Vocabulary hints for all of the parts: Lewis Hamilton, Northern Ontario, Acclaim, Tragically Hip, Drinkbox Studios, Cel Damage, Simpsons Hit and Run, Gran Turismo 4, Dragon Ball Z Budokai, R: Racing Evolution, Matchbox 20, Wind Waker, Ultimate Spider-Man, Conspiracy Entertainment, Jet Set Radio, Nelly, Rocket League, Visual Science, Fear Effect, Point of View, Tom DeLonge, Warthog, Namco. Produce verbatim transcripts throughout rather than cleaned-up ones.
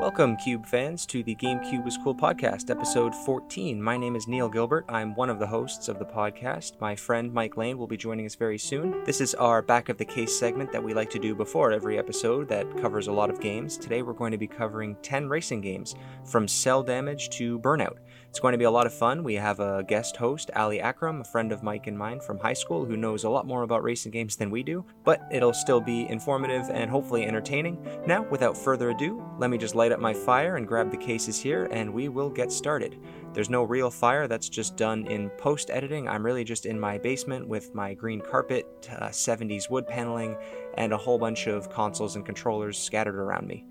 Welcome, Cube fans, to the GameCube is Cool podcast, episode fourteen. My name is Neil Gilbert. I'm one of the hosts of the podcast. My friend Mike Lane will be joining us very soon. This is our back of the case segment that we like to do before every episode that covers a lot of games. Today we're going to be covering ten racing games, from Cel Damage to Burnout. It's going to be a lot of fun. We have a guest host, Ali Akram, a friend of Mike and mine from high school who knows a lot more about racing games than we do, but it'll still be informative and hopefully entertaining. Now, without further ado, let me just light up my fire and grab the cases here, and we will get started. There's no real fire, that's just done in post-editing. I'm really just in my basement with my green carpet, uh, seventies wood paneling, and a whole bunch of consoles and controllers scattered around me.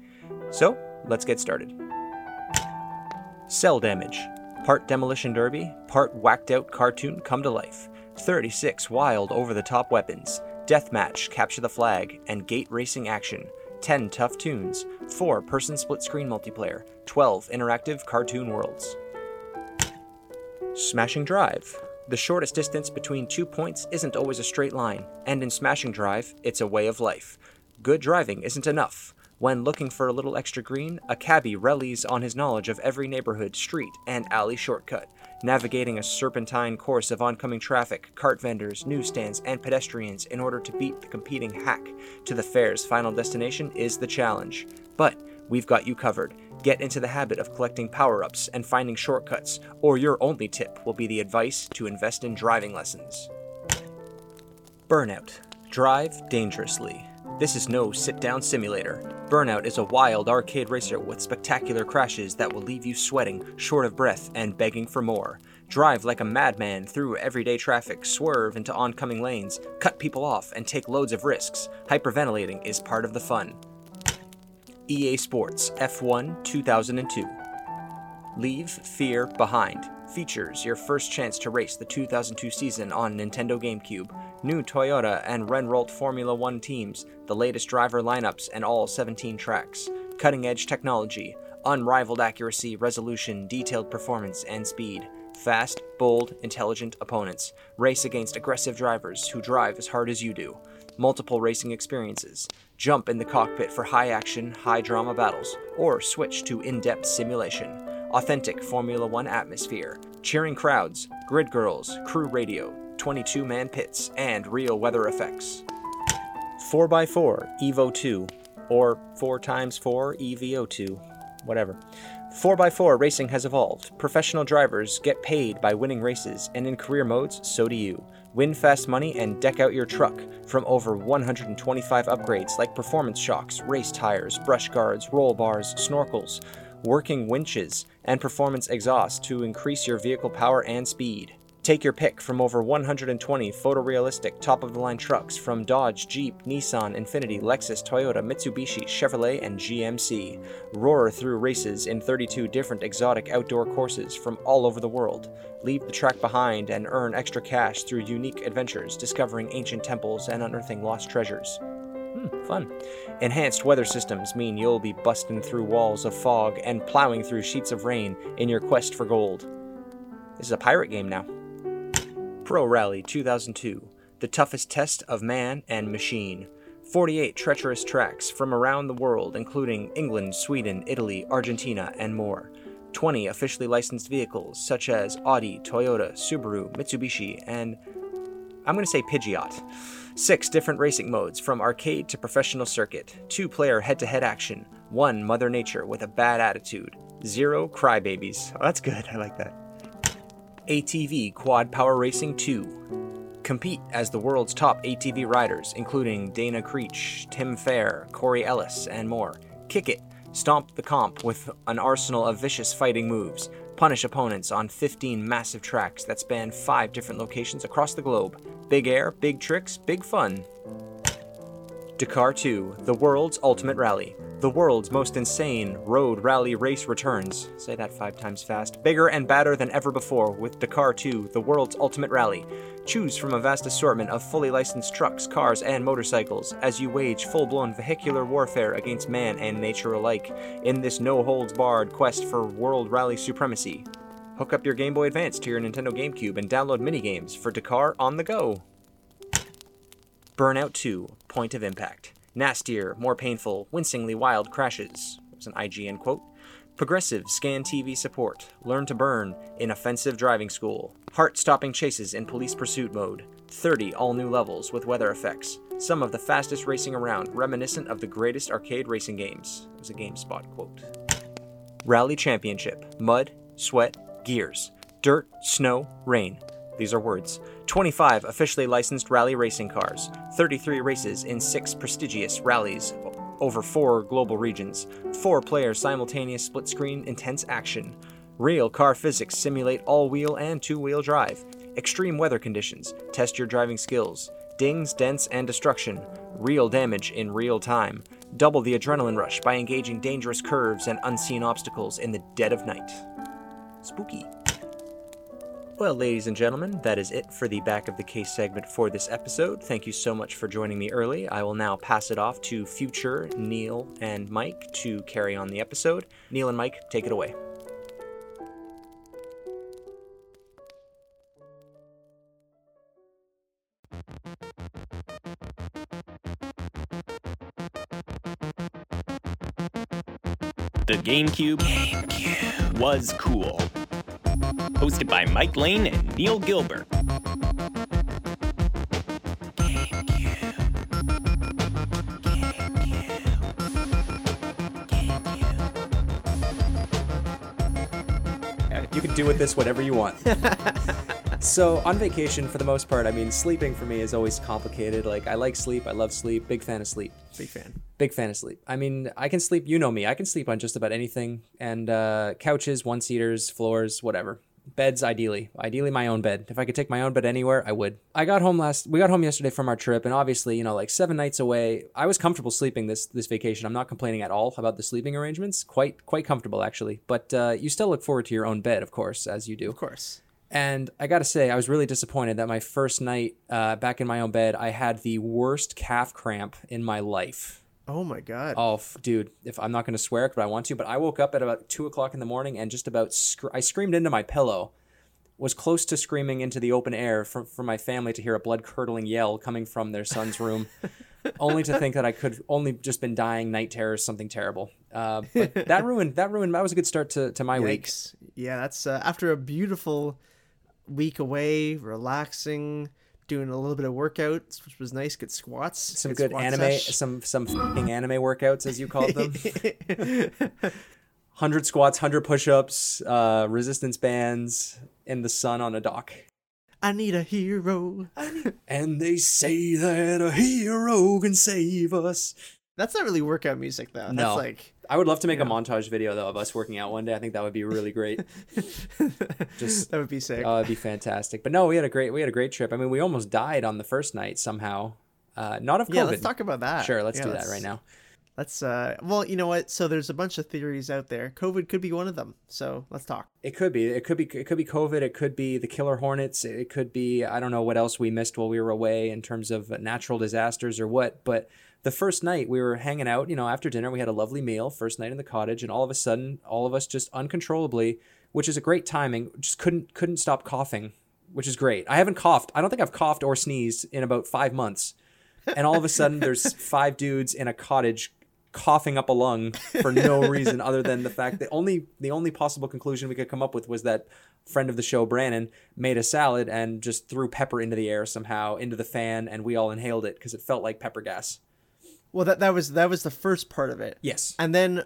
So, let's get started. Cel Damage. Part demolition derby, part whacked out cartoon come to life, thirty-six wild over-the-top weapons, deathmatch, capture the flag, and gate racing action, ten tough tunes, four person split-screen multiplayer, twelve interactive cartoon worlds. Smashing Drive. The shortest distance between two points isn't always a straight line, and in Smashing Drive, it's a way of life. Good driving isn't enough. When looking for a little extra green, a cabbie relies on his knowledge of every neighborhood, street, and alley shortcut, navigating a serpentine course of oncoming traffic, cart vendors, newsstands, and pedestrians in order to beat the competing hack. To the fair's final destination is the challenge. But we've got you covered. Get into the habit of collecting power-ups and finding shortcuts, or your only tip will be the advice to invest in driving lessons. Burnout. Drive dangerously. This is no sit-down simulator. Burnout is a wild arcade racer with spectacular crashes that will leave you sweating, short of breath, and begging for more. Drive like a madman through everyday traffic, swerve into oncoming lanes, cut people off, and take loads of risks. Hyperventilating is part of the fun. E A Sports F one two thousand two. Leave Fear Behind. Features your first chance to race the two thousand two season on Nintendo GameCube, new Toyota and Renrolt Formula One teams, the latest driver lineups and all seventeen tracks, cutting-edge technology, unrivaled accuracy, resolution, detailed performance, and speed, fast, bold, intelligent opponents, race against aggressive drivers who drive as hard as you do, multiple racing experiences, jump in the cockpit for high-action, high-drama battles, or switch to in-depth simulation. Authentic Formula One atmosphere, cheering crowds, grid girls, crew radio, twenty-two man pits, and real weather effects. four by four E V O two, or four by four E V O two, whatever. four by four racing has evolved. Professional drivers get paid by winning races, and in career modes, so do you. Win fast money and deck out your truck from over one hundred twenty-five upgrades like performance shocks, race tires, brush guards, roll bars, snorkels, working winches, and performance exhaust to increase your vehicle power and speed. Take your pick from over one hundred twenty photorealistic top-of-the-line trucks from Dodge, Jeep, Nissan, Infiniti, Lexus, Toyota, Mitsubishi, Chevrolet, and G M C. Roar through races in thirty-two different exotic outdoor courses from all over the world. Leave the track behind and earn extra cash through unique adventures, discovering ancient temples and unearthing lost treasures. Hmm, fun. Enhanced weather systems mean you'll be busting through walls of fog and plowing through sheets of rain in your quest for gold. This is a pirate game now. Pro Rally two thousand two, the toughest test of man and machine. forty-eight treacherous tracks from around the world, including England, Sweden, Italy, Argentina, and more. twenty officially licensed vehicles, such as Audi, Toyota, Subaru, Mitsubishi, and I'm going to say Pidgeot. Six different racing modes, from arcade to professional circuit. Two-player head-to-head action. One Mother Nature with a bad attitude. Zero crybabies. Oh, that's good. I like that. A T V Quad Power Racing two. Compete as the world's top A T V riders, including Dana Creech, Tim Fair, Corey Ellis, and more. Kick it. Stomp the comp with an arsenal of vicious fighting moves. Punish opponents on fifteen massive tracks that span five different locations across the globe. Big air, big tricks, big fun. Dakar two, the world's ultimate rally. The world's most insane road rally race returns. Say that five times fast. Bigger and badder than ever before with Dakar two, the world's ultimate rally. Choose from a vast assortment of fully licensed trucks, cars, and motorcycles as you wage full-blown vehicular warfare against man and nature alike in this no-holds-barred quest for world rally supremacy. Hook up your Game Boy Advance to your Nintendo GameCube and download minigames for Dakar on the go. Burnout two, Point of Impact. Nastier, more painful, wincingly wild crashes. It's an I G N quote. Progressive scan T V support. Learn to burn in offensive driving school. Heart-stopping chases in police pursuit mode. thirty all-new levels with weather effects. Some of the fastest racing around, reminiscent of the greatest arcade racing games. It was a GameSpot quote. Rally Championship. Mud, sweat, gears. Dirt, snow, rain. These are words. twenty-five officially licensed rally racing cars. thirty-three races in six prestigious rallies over four global regions. Four player simultaneous split-screen intense action. Real car physics simulate all-wheel and two-wheel drive. Extreme weather conditions. Test your driving skills. Dings, dents, and destruction. Real damage in real time. Double the adrenaline rush by engaging dangerous curves and unseen obstacles in the dead of night. Spooky. Well, ladies and gentlemen, that is it for the Back of the Case segment for this episode. Thank you so much for joining me early. I will now pass it off to future Neil and Mike to carry on the episode. Neil and Mike, take it away. The GameCube, GameCube. was cool. Hosted by Mike Lane and Neil Gilbert. You can do with this whatever you want. So on vacation, for the most part, I mean, sleeping for me is always complicated. Like, I like sleep. I love sleep. Big fan of sleep. Big fan. Big fan of sleep. I mean, I can sleep. You know me. I can sleep on just about anything. And uh, couches, one-seaters, floors, whatever. Beds, ideally. Ideally, my own bed. If I could take my own bed anywhere, I would. I got home last... We got home yesterday from our trip, and obviously, you know, like seven nights away, I was comfortable sleeping this this vacation. I'm not complaining at all about the sleeping arrangements. Quite quite comfortable, actually. But uh, you still look forward to your own bed, of course, as you do. Of course. And I got to say, I was really disappointed that my first night uh, back in my own bed, I had the worst calf cramp in my life. Oh, my God. Oh, f- dude, if I'm not going to swear, but I want to. But I woke up at about two o'clock in the morning and just about sc- I screamed into my pillow, was close to screaming into the open air for, for my family to hear a blood-curdling yell coming from their son's room, only to think that I could only just been dying night terrors, something terrible. Uh, but that ruined, that ruined, that was a good start to, to my Yikes. week. Yeah, that's uh, after a beautiful week away, relaxing, doing a little bit of workouts, which was nice. Good squats, some good, good squat anime, sesh. some some f***ing anime workouts, as you called them. one hundred squats, one hundred push-ups, uh, resistance bands, in the sun on a dock. I need a hero. I need... And they say that a hero can save us. That's not really workout music, though. No. That's like, I would love to make yeah. a montage video, though, of us working out one day. I think that would be really great. Just that would be sick. Oh, uh, it'd be fantastic. But no, we had a great we had a great trip. I mean, we almost died on the first night somehow. Uh, not of COVID. Yeah, let's talk about that. Sure, let's yeah, do let's, that right now. Let's. Uh, well, you know what? So there's a bunch of theories out there. COVID could be one of them. So let's talk. It could be. It could be. It could be COVID. It could be the killer hornets. It could be. I don't know what else we missed while we were away in terms of natural disasters or what, but. The first night we were hanging out, you know, after dinner, we had a lovely meal, first night in the cottage, and all of a sudden, all of us just uncontrollably, which is a great timing, just couldn't couldn't stop coughing, which is great. I haven't coughed. I don't think I've coughed or sneezed in about five months. And all of a sudden, there's five dudes in a cottage coughing up a lung for no reason other than the fact that only the only possible conclusion we could come up with was that friend of the show, Brandon, made a salad and just threw pepper into the air somehow, into the fan, and we all inhaled it because it felt like pepper gas. Well, that that was that was the first part of it. Yes. And then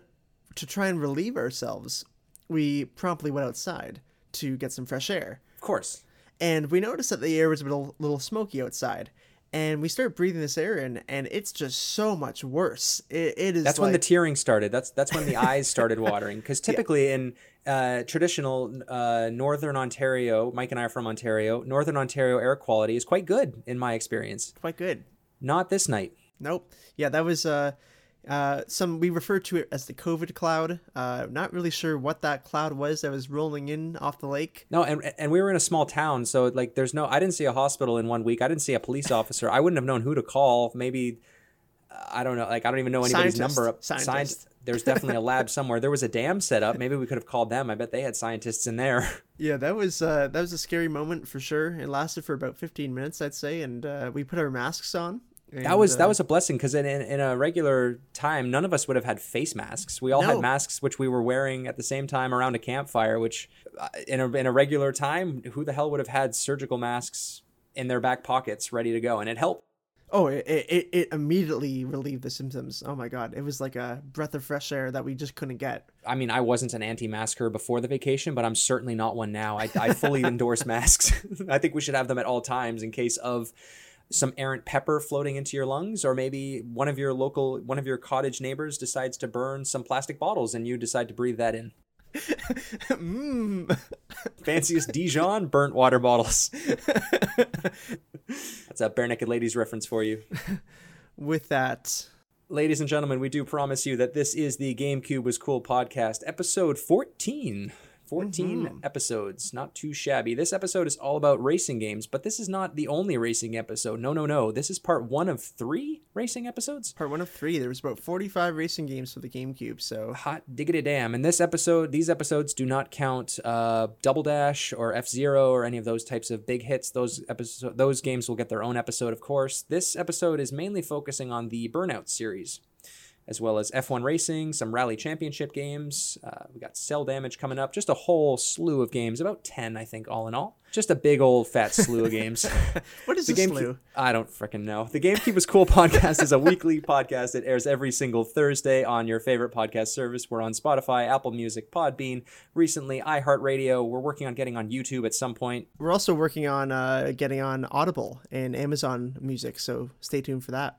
to try and relieve ourselves, we promptly went outside to get some fresh air. Of course. And we noticed that the air was a little, little smoky outside. And we started breathing this air in, and it's just so much worse. It, it is. That's like... when the tearing started. That's that's when the eyes started watering. Because typically yeah. in uh, traditional uh, Northern Ontario, Mike and I are from Ontario, Northern Ontario air quality is quite good in my experience. Quite good. Not this night. Nope. Yeah, that was uh, uh, some, we refer to it as the COVID cloud. Uh, not really sure what that cloud was that was rolling in off the lake. No, and and we were in a small town, so like there's no, I didn't see a hospital in one week. I didn't see a police officer. I wouldn't have known who to call. Maybe, I don't know, like I don't even know anybody's Scientist. number. Scientist. Scientist. There's definitely a lab somewhere. There was a dam set up. Maybe we could have called them. I bet they had scientists in there. Yeah, that was uh, that was a scary moment for sure. It lasted for about fifteen minutes, I'd say, and uh, we put our masks on. And that was uh, that was a blessing, because in, in in a regular time, none of us would have had face masks. We all no. had masks which we were wearing at the same time around a campfire. Which uh, in a in a regular time, who the hell would have had surgical masks in their back pockets ready to go? And it helped. Oh, it, it it immediately relieved the symptoms. Oh my God. It was like a breath of fresh air that we just couldn't get. I mean, I wasn't an anti-masker before the vacation, but I'm certainly not one now. I, I fully endorse masks. I think we should have them at all times in case of some errant pepper floating into your lungs, or maybe one of your local, one of your cottage neighbors decides to burn some plastic bottles and you decide to breathe that in. mm. Fanciest Dijon burnt water bottles. That's a Bare Naked Ladies reference for you. With that, ladies and gentlemen, we do promise you that this is the GameCube Was Cool podcast, episode fourteen. fourteen mm-hmm. episodes, not too shabby. This episode is all about racing games, but this is not the only racing episode. No, no, no. This is part one of three racing episodes. Part one of three. There was about forty-five racing games for the GameCube, so... Hot diggity damn. And this episode, these episodes do not count uh, Double Dash or F-Zero or any of those types of big hits. Those episode, those games will get their own episode, of course. This episode is mainly focusing on the Burnout series, as well as F one Racing, some Rally Championship games. Uh, we got Cel Damage coming up. Just a whole slew of games, about ten, I think, all in all. Just a big old fat slew of games. What is the a slew? Cube? I don't freaking know. The GameCube Was Cool podcast is a weekly podcast that airs every single Thursday on your favorite podcast service. We're on Spotify, Apple Music, Podbean, recently iHeartRadio. We're working on getting on YouTube at some point. We're also working on uh, getting on Audible and Amazon Music, so stay tuned for that.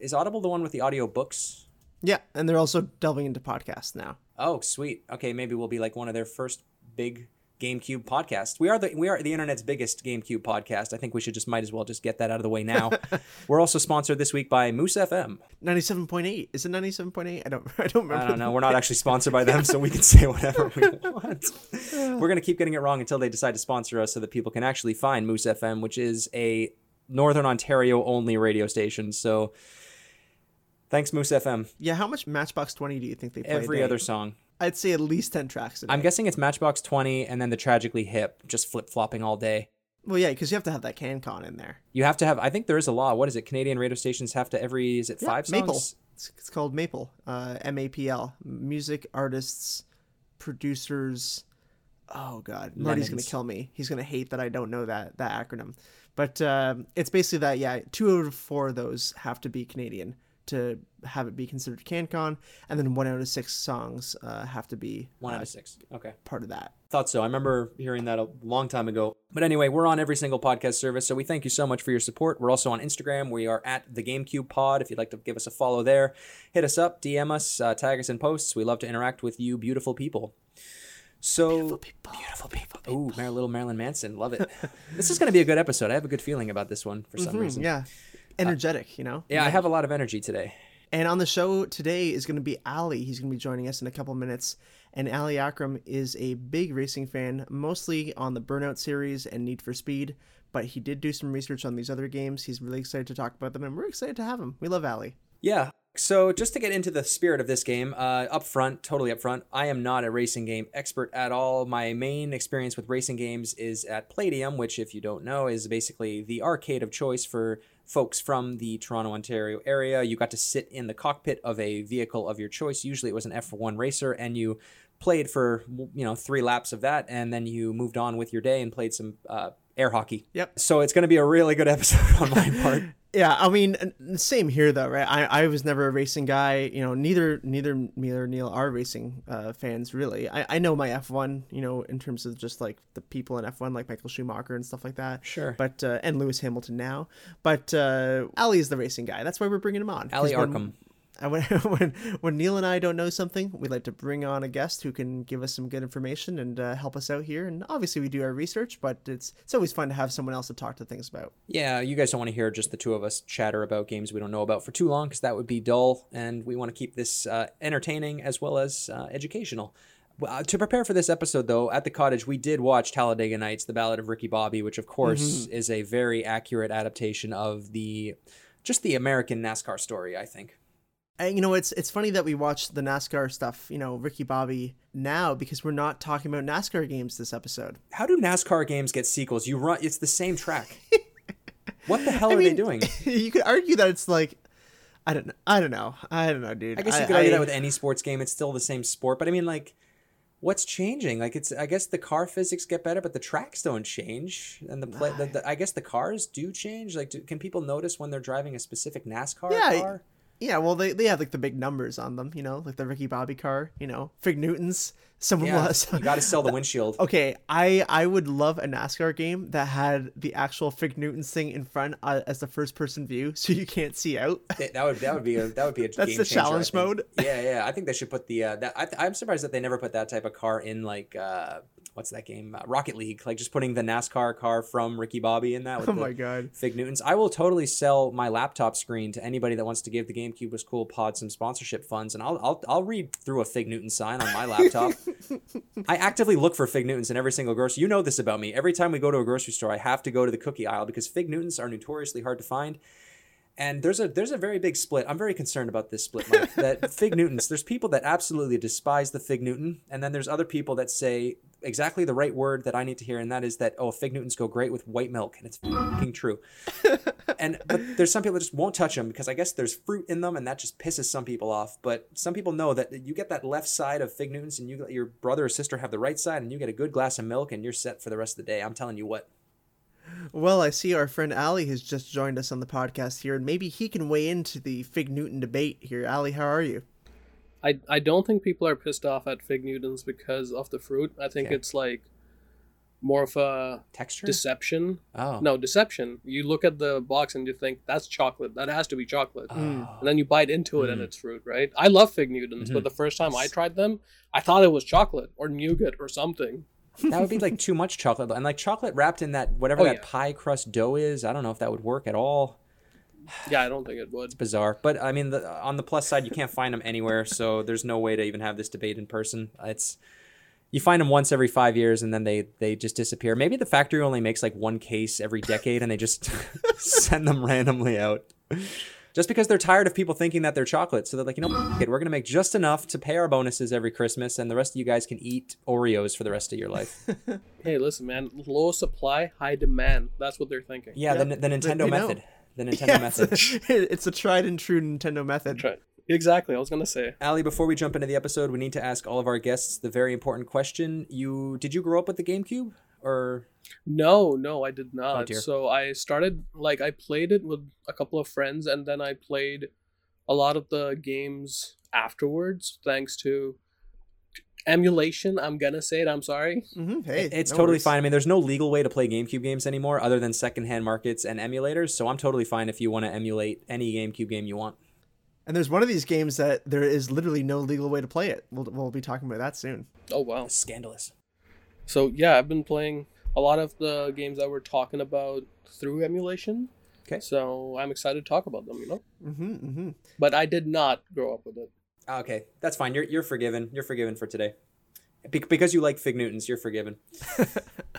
Is Audible the one with the audio books? Yeah, and they're also delving into podcasts now. Oh, sweet. Okay, maybe we'll be like one of their first big GameCube podcasts. We are the we are the internet's biggest GameCube podcast. I think we should just might as well just get that out of the way now. We're also sponsored this week by Moose F M. ninety-seven point eight. Is it ninety-seven point eight? I don't I don't remember. I don't know. We're not actually sponsored by them, so we can say whatever we want. We're going to keep getting it wrong until they decide to sponsor us so that people can actually find Moose F M, which is a Northern Ontario only radio station. So thanks, Moose F M. Yeah, how much Matchbox twenty do you think they play? Every other song. I'd say at least ten tracks a day. I'm guessing it's Matchbox twenty and then the Tragically Hip, just flip-flopping all day. Well, yeah, because you have to have that CanCon in there. You have to have, I think there is a law. What is it? Canadian radio stations have to every, is it yeah, five songs? Maple. It's, it's called Maple, uh, M A P L. Music, artists, producers. Oh, God. Marty's going to kill me. He's going to hate that I don't know that that acronym. But uh, it's basically that, yeah, two out of four of those have to be Canadian to have it be considered CanCon, and then one out of six songs uh, have to be one uh, out of six. Okay, part of that. Thought so. I remember hearing that a long time ago. But anyway, we're on every single podcast service, so we thank you so much for your support. We're also on Instagram. We are at the GameCube Pod. If you'd like to give us a follow there, hit us up, D M us, uh, tag us in posts. We love to interact with you, beautiful people. So beautiful people. Beautiful people. Ooh, Mar- little Marilyn Manson, love it. This is going to be a good episode. I have a good feeling about this one for some mm-hmm, reason. Yeah. Energetic, you know? Yeah, I have a lot of energy today. And on the show today is going to be Ali. He's going to be joining us in a couple minutes. And Ali Akram is a big racing fan, mostly on the Burnout series and Need for Speed. But he did do some research on these other games. He's really excited to talk about them, and we're excited to have him. We love Ali. Yeah. So just to get into the spirit of this game, uh, up front, totally up front, I am not a racing game expert at all. My main experience with racing games is at Playdium, which, if you don't know, is basically the arcade of choice for folks from the Toronto, Ontario area. You got to sit in the cockpit of a vehicle of your choice. Usually it was an F one racer, and you played for, you know, three laps of that, and then you moved on with your day and played some uh, air hockey. Yep. So it's going to be a really good episode on my part. Yeah, I mean, same here though, right? I, I was never a racing guy, you know. Neither neither me or Neil are racing uh, fans, really. I, I know my F one, you know, in terms of just like the people in F one, like Michael Schumacher and stuff like that. Sure. But uh, and Lewis Hamilton now. But uh, Ali is the racing guy. That's why we're bringing him on. Ali Arkham. When, when when Neil and I don't know something, we like to bring on a guest who can give us some good information and uh, help us out here. And obviously we do our research, but it's it's always fun to have someone else to talk to things about. Yeah, you guys don't want to hear just the two of us chatter about games we don't know about for too long, because that would be dull. And we want to keep this uh, entertaining as well as uh, educational. Uh, to prepare for this episode, though, at the cottage, we did watch Talladega Nights, The Ballad of Ricky Bobby, which, of course, mm-hmm. is a very accurate adaptation of the just the American NASCAR story, I think. And, you know, it's it's funny that we watch the NASCAR stuff, you know, Ricky Bobby now, because we're not talking about NASCAR games this episode. How do NASCAR games get sequels? You run, it's the same track. What the hell I are mean, they doing? You could argue that it's like, I don't know. I don't know. I don't know, dude. I guess you I, could argue I, that with any sports game. It's still the same sport. But I mean, like, what's changing? Like, it's, I guess the car physics get better, but the tracks don't change. And the play, the, the, I guess the cars do change. Like, do, can people notice when they're driving a specific NASCAR yeah, car? Yeah, well, they, they have, like, the big numbers on them, you know, like the Ricky Bobby car, you know, Fig Newtons. Someone yeah, will some... you got to sell the windshield. Okay, I, I would love a NASCAR game that had the actual Fig Newtons thing in front uh, as the first person view, so you can't see out. That would that would be a that would be a that's game the changer, challenge mode. Yeah, yeah, I think they should put the uh, that. I, I'm surprised that they never put that type of car in like uh, what's that game uh, Rocket League? Like just putting the NASCAR car from Ricky Bobby in that. With oh my god, Fig Newtons! I will totally sell my laptop screen to anybody that wants to give the GameCube was cool pod some sponsorship funds, and I'll I'll I'll read through a Fig Newton sign on my laptop. I actively look for Fig Newtons in every single grocery. You know this about me. Every time we go to a grocery store, I have to go to the cookie aisle because Fig Newtons are notoriously hard to find. And there's a there's a very big split. I'm very concerned about this split, Mike, that Fig Newtons, there's people that absolutely despise the Fig Newton. And then there's other people that say exactly the right word that I need to hear. And that is that, oh, Fig Newtons go great with white milk. And it's fucking true. And but there's some people that just won't touch them because I guess there's fruit in them and that just pisses some people off. But some people know that you get that left side of Fig Newtons and you let your brother or sister have the right side and you get a good glass of milk and you're set for the rest of the day. I'm telling you what. Well, I see our friend Ali has just joined us on the podcast here, and maybe he can weigh into the Fig Newton debate here. Ali, how are you? I, I don't think people are pissed off at Fig Newtons because of the fruit. I think okay. it's like more of a texture deception. Oh no, deception. You look at the box and you think that's chocolate. That has to be chocolate. Oh. And then you bite into it mm. and it's fruit, right? I love Fig Newtons, mm-hmm. but the first time I tried them, I thought it was chocolate or nougat or something. That would be like too much chocolate, and like chocolate wrapped in that whatever oh, that yeah. pie crust dough is. I don't know if that would work at all. Yeah, I don't think it would. It's bizarre, but I mean, the, on the plus side, you can't find them anywhere, so there's no way to even have this debate in person. It's you find them once every five years, and then they they just disappear. Maybe the factory only makes like one case every decade, and they just send them randomly out. Just because they're tired of people thinking that they're chocolate. So they're like, you know, kid, we're going to make just enough to pay our bonuses every Christmas. And the rest of you guys can eat Oreos for the rest of your life. Hey, listen, man. Low supply, high demand. That's what they're thinking. Yeah, yeah. The, the Nintendo they, they method. Know. The Nintendo yeah, method. It's a, it's a tried and true Nintendo method. Right. Exactly. I was going to say. Ali, before we jump into the episode, we need to ask all of our guests the very important question. You Did you grow up with the GameCube? Or no no I did not. Oh, so I started like I played it with a couple of friends, and then I played a lot of the games afterwards thanks to emulation. I'm gonna say it. I'm sorry. Mm-hmm. Hey, it, it's no totally worries. Fine. I mean, there's no legal way to play GameCube games anymore other than secondhand markets and emulators, so I'm totally fine if you want to emulate any GameCube game you want. And there's one of these games that there is literally no legal way to play it. We'll, we'll be talking about that soon. Oh wow, that's scandalous. So, yeah, I've been playing a lot of the games that we're talking about through emulation. Okay. So I'm excited to talk about them, you know? Mm-hmm, mm-hmm. But I did not grow up with it. Okay. That's fine. You're you're forgiven. You're forgiven for today. Be- because you like Fig Newtons, you're forgiven.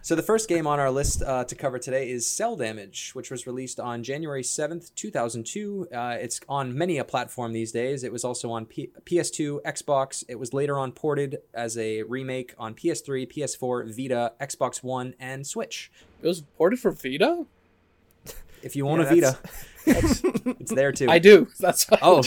So the first game on our list uh, to cover today is Cel Damage, which was released on January seventh, two thousand two. Uh, it's on many a platform these days. It was also on P- P S two, Xbox. It was later on ported as a remake on P S three, P S four, Vita, Xbox One, and Switch. It was ported for Vita? If you own yeah, a Vita, that's, it's there too. I do. That's why. Oh,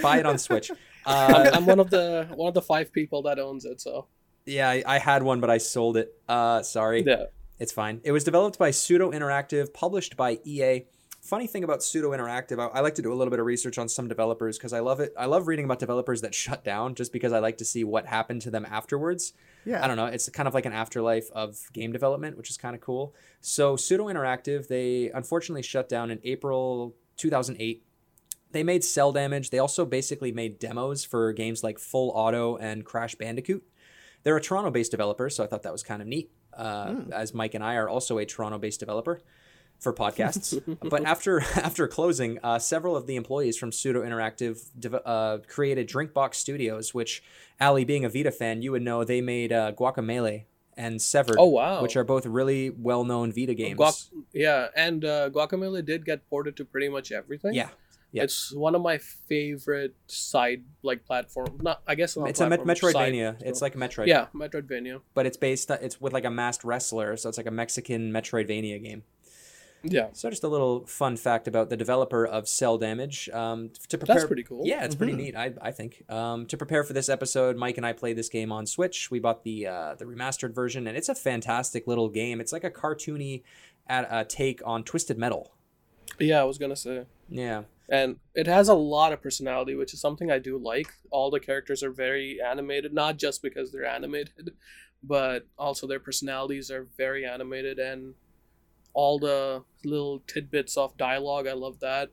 buy it on Switch. Uh, I'm one of the one of the five people that owns it. So yeah, I, I had one, but I sold it. Uh, sorry. Yeah, it's fine. It was developed by Pseudo Interactive, published by E A. Funny thing about Pseudo Interactive, I, I like to do a little bit of research on some developers because I love it. I love reading about developers that shut down just because I like to see what happened to them afterwards. Yeah, I don't know. It's kind of like an afterlife of game development, which is kind of cool. So Pseudo Interactive, they unfortunately shut down in April two thousand eight. They made Cel Damage. They also basically made demos for games like Full Auto and Crash Bandicoot. They're a Toronto-based developer, so I thought that was kind of neat, uh, mm. as Mike and I are also a Toronto-based developer for podcasts. But after after closing, uh, several of the employees from Pseudo Interactive de- uh, created Drinkbox Studios, which, Ali, being a Vita fan, you would know they made uh, Guacamelee and Severed, oh, wow. which are both really well-known Vita games. Guac- yeah, and uh, Guacamelee did get ported to pretty much everything. Yeah. Yep. It's one of my favorite side like platform. Not I guess not it's platform, a Metroidvania. Side, it's like a Metroid. Yeah, Metroidvania. But it's based. It's with like a masked wrestler, so it's like a Mexican Metroidvania game. Yeah. So just a little fun fact about the developer of Cel Damage. Um, to prepare, That's pretty cool. Yeah, it's mm-hmm. pretty neat, I, I think. Um, to prepare for this episode, Mike and I played this game on Switch. We bought the uh, the remastered version, and it's a fantastic little game. It's like a cartoony at, uh, take on Twisted Metal. Yeah, I was going to say. Yeah. And it has a lot of personality, which is something I do like. All the characters are very animated, not just because they're animated, but also their personalities are very animated, and all the little tidbits of dialogue, I love that.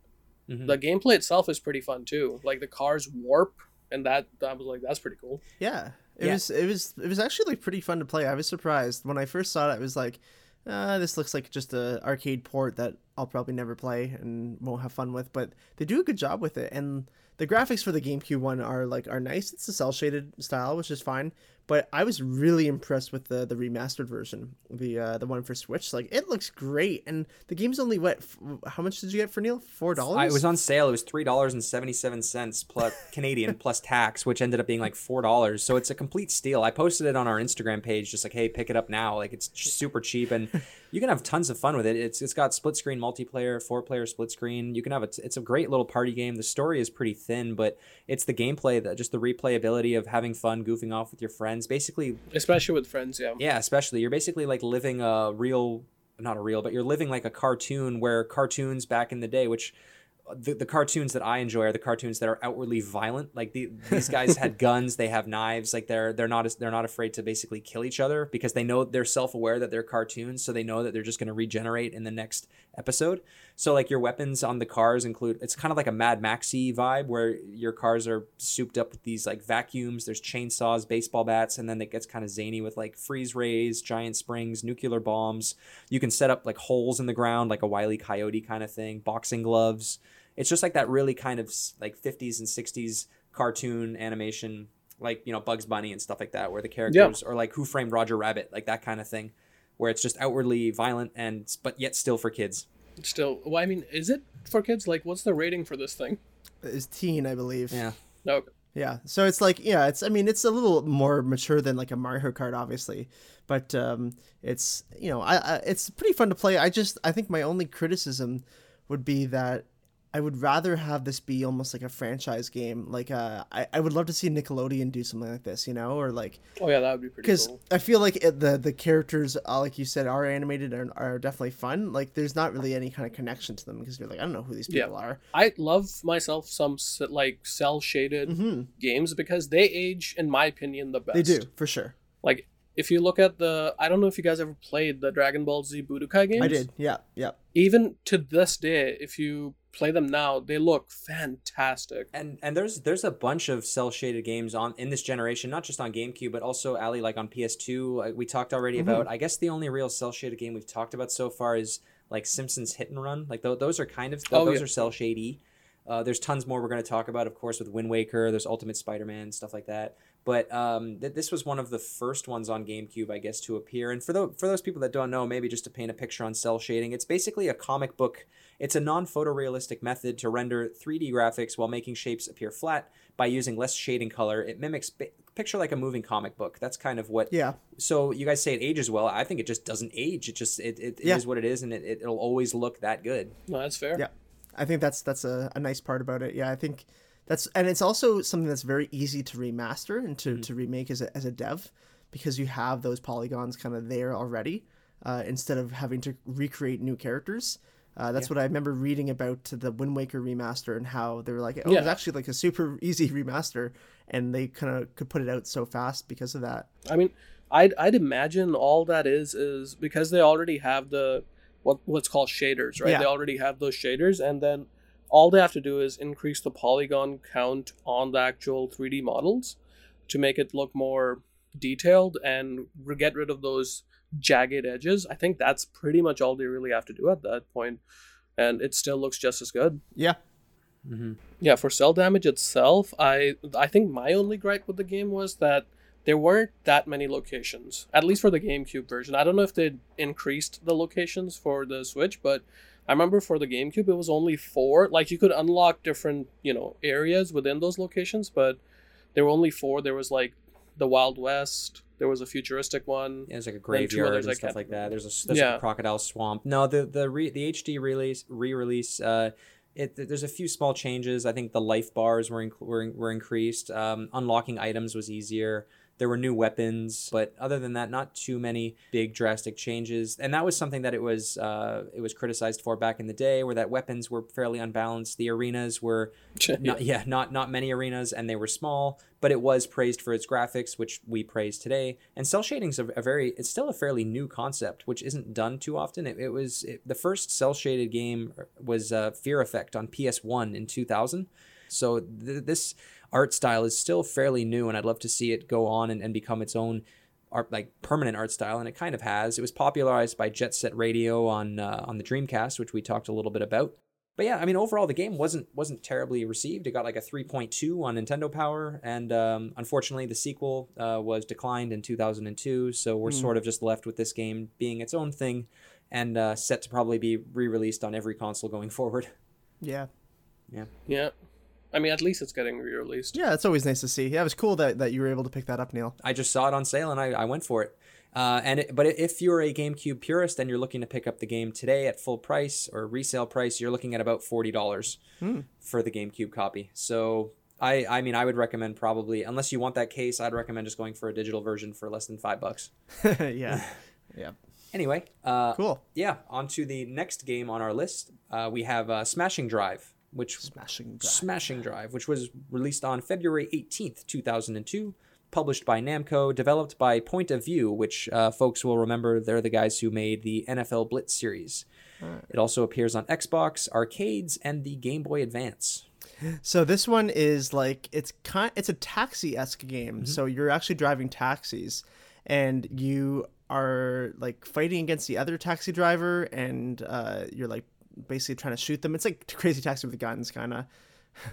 Mm-hmm. The gameplay itself is pretty fun too. Like the cars warp, and that I was like, that's pretty cool. Yeah, it yeah. was. It was. It was actually like pretty fun to play. I was surprised when I first saw it. I was like, uh, this looks like just a arcade port that I'll probably never play and won't have fun with. But they do a good job with it, and the graphics for the GameCube one are like are nice. It's a cel shaded style, which is fine. But I was really impressed with the, the remastered version, the uh, the one for Switch. Like, it looks great, and the game's only what? F- how much did you get for Neil? Four dollars? It was on sale. It was three dollars and seventy seven cents plus Canadian plus tax, which ended up being like four dollars. So it's a complete steal. I posted it on our Instagram page, just like, hey, pick it up now. Like, it's super cheap, and you can have tons of fun with it. It's it's got split screen multiplayer, four player split screen. You can have a t- it's a great little party game. The story is pretty thin, but it's the gameplay that just the replayability of having fun, goofing off with your friends. Basically, especially with friends, yeah, yeah, especially you're basically like living a real, not a real, but you're living like a cartoon where cartoons back in the day, which the, the cartoons that I enjoy are the cartoons that are outwardly violent. Like the, these guys had guns, they have knives, like they're they're not they're not afraid to basically kill each other because they know they're self-aware that they're cartoons, so they know that they're just going to regenerate in the next episode. So like your weapons on the cars include, it's kind of like a Mad Max-y vibe where your cars are souped up with these like vacuums, there's chainsaws, baseball bats, and then it gets kind of zany with like freeze rays, giant springs, nuclear bombs. You can set up like holes in the ground, like a Wile E. Coyote kind of thing, boxing gloves. It's just like that really kind of like fifties and sixties cartoon animation, like, you know, Bugs Bunny and stuff like that, where the characters yeah. are like Who Framed Roger Rabbit, like that kind of thing, where it's just outwardly violent and but yet still for kids. Still, well, I mean, is it for kids? Like, what's the rating for this thing? It's teen, I believe. Yeah. No. Yeah. So it's like, yeah, it's, I mean, it's a little more mature than like a Mario Kart, obviously, but um, it's, you know, I, I it's pretty fun to play. I just, I think my only criticism would be that I would rather have this be almost like a franchise game. Like, uh, I, I would love to see Nickelodeon do something like this, you know, or like. Oh yeah, that would be pretty cool. Because I feel like it, the the characters, uh, like you said, are animated and are definitely fun. Like, there's not really any kind of connection to them because you're like, I don't know who these people yeah. are. I love myself some like cel shaded mm-hmm. games because they age, in my opinion, the best. They do, for sure. Like, if you look at the, I don't know if you guys ever played the Dragon Ball Z Budokai games. I did, yeah, yeah. Even to this day, if you play them now, they look fantastic. And and there's there's a bunch of cel shaded games on in this generation, not just on GameCube, but also Ali, like on P S two. We talked already mm-hmm. about. I guess the only real cel shaded game we've talked about so far is like Simpsons Hit and Run. Like th- those are kind of th- oh, those yeah. are cel shady. Uh, there's tons more we're going to talk about, of course, with Wind Waker. There's Ultimate Spider-Man, stuff like that. But um, th- this was one of the first ones on GameCube, I guess, to appear. And for, th- for those people that don't know, maybe just to paint a picture on cel shading, it's basically a comic book. It's a non-photorealistic method to render three D graphics while making shapes appear flat by using less shading color. It mimics ba- picture like a moving comic book. That's kind of what. Yeah. So you guys say it ages well. I think it just doesn't age. It just it, it, it yeah. is what it is, and it, it it'll always look that good. No, that's fair. Yeah. I think that's that's a, a nice part about it. Yeah, I think that's, and it's also something that's very easy to remaster and to, mm-hmm. to remake as a, as a dev, because you have those polygons kind of there already, uh, instead of having to recreate new characters. Uh, that's yeah. what I remember reading about the Wind Waker remaster and how they were like, oh, yeah. it's actually like a super easy remaster, and they kind of could put it out so fast because of that. I mean, I'd I'd imagine all that is is because they already have the What what's called shaders, right? Yeah. They already have those shaders, and then all they have to do is increase the polygon count on the actual three D models to make it look more detailed and get rid of those jagged edges. I think that's pretty much all they really have to do at that point, and it still looks just as good. Yeah. Mm-hmm. Yeah, for Cel Damage itself, I I think my only gripe with the game was that there weren't that many locations, at least for the GameCube version. I don't know if they increased the locations for the Switch, but I remember for the GameCube, it was only four. Like, you could unlock different, you know, areas within those locations, but there were only four. There was, like, the Wild West. There was a futuristic one. Yeah, there's like a graveyard and, and stuff like that. There's a, there's yeah. a crocodile swamp. No, the the re, the H D release re-release. Uh, it there's a few small changes. I think the life bars were in, were were increased. Um, unlocking items was easier. There were new weapons, but other than that, not too many big drastic changes. And that was something that it was uh, it was criticized for back in the day, where that weapons were fairly unbalanced. The arenas were, yeah. Not, yeah, not not many arenas, and they were small. But it was praised for its graphics, which we praise today. And cell shading's a, a very, it's still a fairly new concept, which isn't done too often. It, it was it, the first cell shaded game was uh, Fear Effect on P S one in two thousand. So th- this art style is still fairly new, and I'd love to see it go on and, and become its own art, like permanent art style. And it kind of has. It was popularized by Jet Set Radio on uh, on the Dreamcast, which we talked a little bit about. But yeah, I mean, overall, the game wasn't wasn't terribly received. It got like a three point two on Nintendo Power, and um, unfortunately, the sequel uh, was declined in two thousand two. So we're mm. sort of just left with this game being its own thing, and uh, set to probably be re-released on every console going forward. Yeah, yeah, yeah. I mean, at least it's getting re-released. Yeah, it's always nice to see. Yeah, it was cool that, that you were able to pick that up, Neil. I just saw it on sale, and I, I went for it. Uh, and it, But if you're a GameCube purist and you're looking to pick up the game today at full price or resale price, you're looking at about forty dollars mm. for the GameCube copy. So, I, I mean, I would recommend probably, unless you want that case, I'd recommend just going for a digital version for less than five bucks. yeah, yeah. Anyway. Uh, cool. Yeah, on to the next game on our list. Uh, we have uh, Smashing Drive. Which Smashing Drive. Smashing Drive, which was released on February eighteenth, two thousand two, published by Namco, developed by Point of View, which uh, folks will remember they're the guys who made the N F L Blitz series. Right. It also appears on Xbox, arcades, and the Game Boy Advance. So this one is like, it's kind, it's a taxi-esque game. Mm-hmm. So you're actually driving taxis, and you are like fighting against the other taxi driver, and uh, you're like basically trying to shoot them. It's like Crazy Taxi with guns, kind of,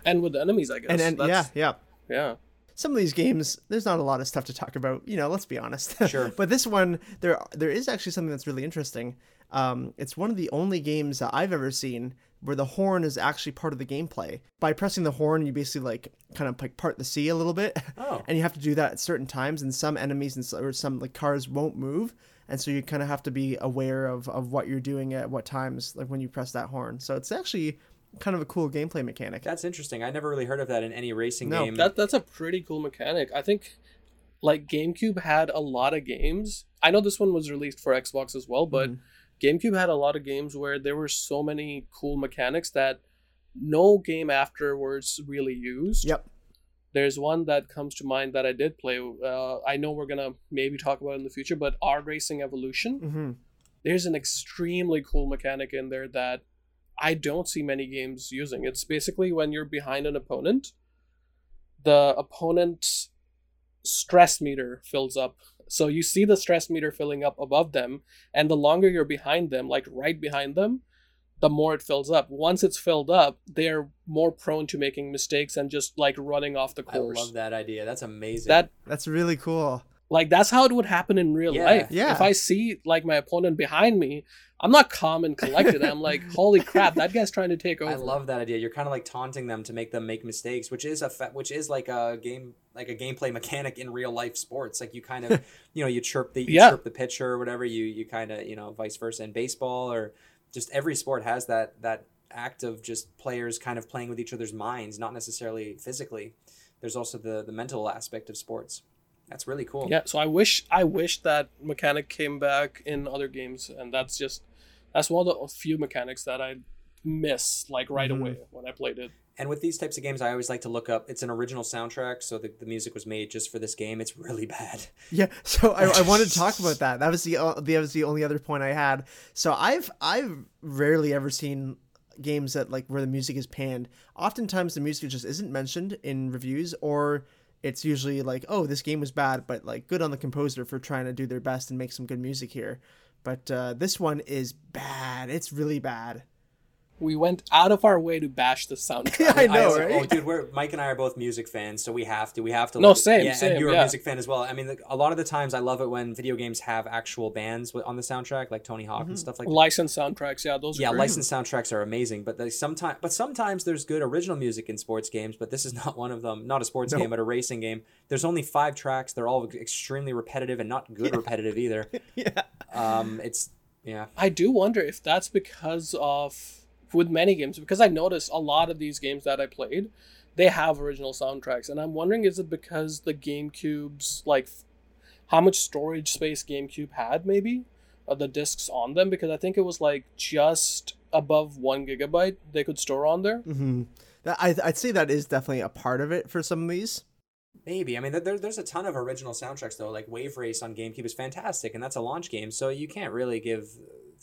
and with enemies, I guess. And, and yeah, yeah, yeah. Some of these games, there's not a lot of stuff to talk about. You know, let's be honest. Sure. But this one, there, there is actually something that's really interesting. Um, it's one of the only games that I've ever seen where the horn is actually part of the gameplay. By pressing the horn, you basically like kind of like part the sea a little bit, oh. and you have to do that at certain times. And some enemies and or some like cars won't move. And so you kind of have to be aware of, of what you're doing at what times, like when you press that horn. So it's actually kind of a cool gameplay mechanic. That's interesting. I never really heard of that in any racing no. game. That, that's a pretty cool mechanic. I think like GameCube had a lot of games. I know this one was released for Xbox as well, but mm-hmm. GameCube had a lot of games where there were so many cool mechanics that no game afterwards really used. Yep. There's one that comes to mind that I did play. Uh, I know we're going to maybe talk about it in the future, but R Racing Evolution. Mm-hmm. There's an extremely cool mechanic in there that I don't see many games using. It's basically when you're behind an opponent, the opponent's stress meter fills up. So you see the stress meter filling up above them, and the longer you're behind them, like right behind them, the more it fills up. Once it's filled up, they're more prone to making mistakes and just like running off the course. I love that idea. That's amazing. That That's really cool. Like that's how it would happen in real yeah. life. Yeah. If I see like my opponent behind me, I'm not calm and collected. I'm like, holy crap, that guy's trying to take over. I love that idea. You're kind of like taunting them to make them make mistakes, which is a fa- which is like a game like a gameplay mechanic in real life sports. Like you kind of, you know, you chirp the you yeah. chirp the pitcher or whatever. You you kind of, you know, vice versa in baseball or just every sport has that that act of just players kind of playing with each other's minds, not necessarily physically. There's also the, the mental aspect of sports. That's really cool. Yeah, so I wish I wish that mechanic came back in other games, and that's just that's one of the few mechanics that I miss like right mm-hmm. away when I played it. And with these types of games, I always like to look up. It's an original soundtrack, so the, the music was made just for this game. It's really bad. Yeah, so I, I wanted to talk about that. That was the that was the only other point I had. So I've I've rarely ever seen games that like where the music is panned. Oftentimes, the music just isn't mentioned in reviews, or it's usually like, oh, this game was bad, but like good on the composer for trying to do their best and make some good music here. But uh, this one is bad. It's really bad. we went out of our way to bash the soundtrack. Yeah, I know, I, right? Oh, dude, we're, Mike and I are both music fans, so we have to. We have to. No, look, same, yeah, same. And you're yeah. a music fan as well. I mean, like, a lot of the times I love it when video games have actual bands on the soundtrack, like Tony Hawk mm-hmm. and stuff like that. Licensed soundtracks, yeah, those yeah, are Yeah, licensed soundtracks are amazing, but they sometimes, but sometimes there's good original music in sports games, but this is not one of them. Not a sports no. game, but a racing game. There's only five tracks. They're all extremely repetitive and not good yeah. repetitive either. yeah. Um, it's, yeah. I do wonder if that's because of... with many games, because I noticed a lot of these games that I played, they have original soundtracks, and I'm wondering, is it because the GameCube's, like, how much storage space GameCube had, maybe, or the discs on them, because I think it was like just above one gigabyte they could store on there. Mm-hmm. That, I, I'd say that is definitely a part of it for some of these. Maybe. I mean, there, there's a ton of original soundtracks though, like Wave Race on GameCube is fantastic, and that's a launch game, so you can't really give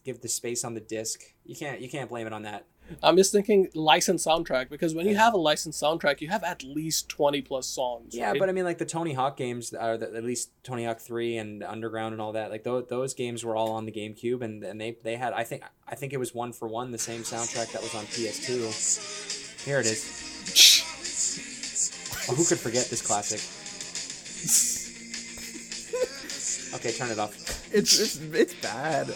give the space on the disc. You can't you can't blame it on that. I'm just thinking licensed soundtrack, because when you have a licensed soundtrack, you have at least twenty plus songs. Yeah, right? But I mean, like the Tony Hawk games, or the, at least Tony Hawk three and Underground and all that, like those those games were all on the GameCube, and, and they they had I think I think it was one for one the same soundtrack that was on P S two. Here it is. Oh, who could forget this classic? Okay, turn it off. It's it's it's bad.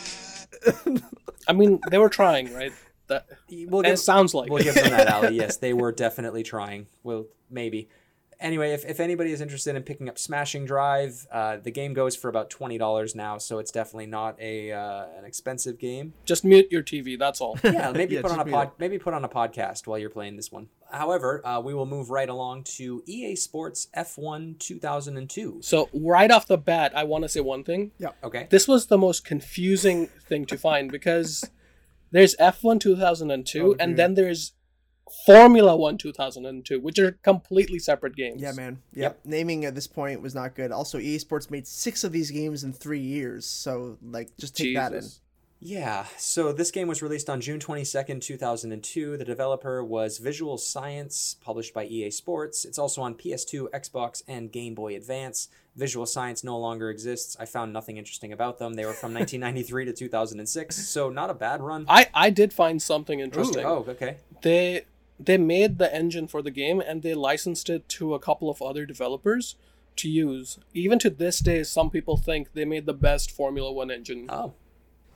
I mean, they were trying, right? That we'll give, it sounds like we'll give them that, Ali. Yes, they were definitely trying. Well, maybe. Anyway, if, if anybody is interested in picking up Smashing Drive, uh, the game goes for about twenty dollars now, so it's definitely not a uh, an expensive game. Just mute your T V, that's all. Yeah, maybe yeah, put on a pod- maybe put on a podcast while you're playing this one. However, uh, we will move right along to E A Sports F one two thousand two. So right off the bat, I want to say one thing. Yeah. Okay. This was the most confusing thing to find, because there's F one two thousand two, oh, and then there's Formula One two thousand two, which are completely separate games. Yeah, man. Yep. yep. Naming at this point was not good. Also, E A Sports made six of these games in three years. So, like, just take Jesus. that in. Yeah. So this game was released on June twenty-second, two thousand two. The developer was Visual Science, published by E A Sports. It's also on P S two, Xbox, and Game Boy Advance. Visual Science no longer exists. I found nothing interesting about them. They were from nineteen ninety-three to two thousand six. So not a bad run. I, I did find something interesting. Ooh, oh, okay. They... They made the engine for the game, and they licensed it to a couple of other developers to use. Even to this day, some people think they made the best Formula One engine. Oh,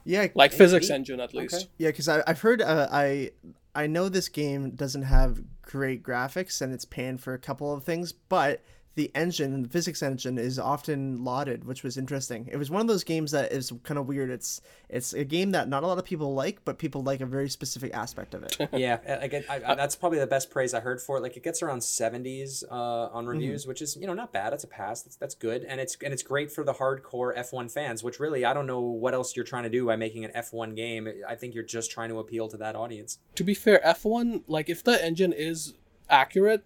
yeah, like physics engine at least. Okay. Yeah, because I've heard uh, I I know this game doesn't have great graphics, and it's panned for a couple of things, but the engine, the physics engine, is often lauded, which was interesting. It was one of those games that is kind of weird. It's it's a game that not a lot of people like, but people like a very specific aspect of it. Yeah, I get, I, I, that's probably the best praise I heard for it. Like, it gets around seventies uh, on reviews, mm-hmm. which is, you know, not bad. It's a pass. That's, that's good, and it's and it's great for the hardcore F one fans. Which really, I don't know what else you're trying to do by making an F one game. I think you're just trying to appeal to that audience. To be fair, F one, like, if the engine is accurate,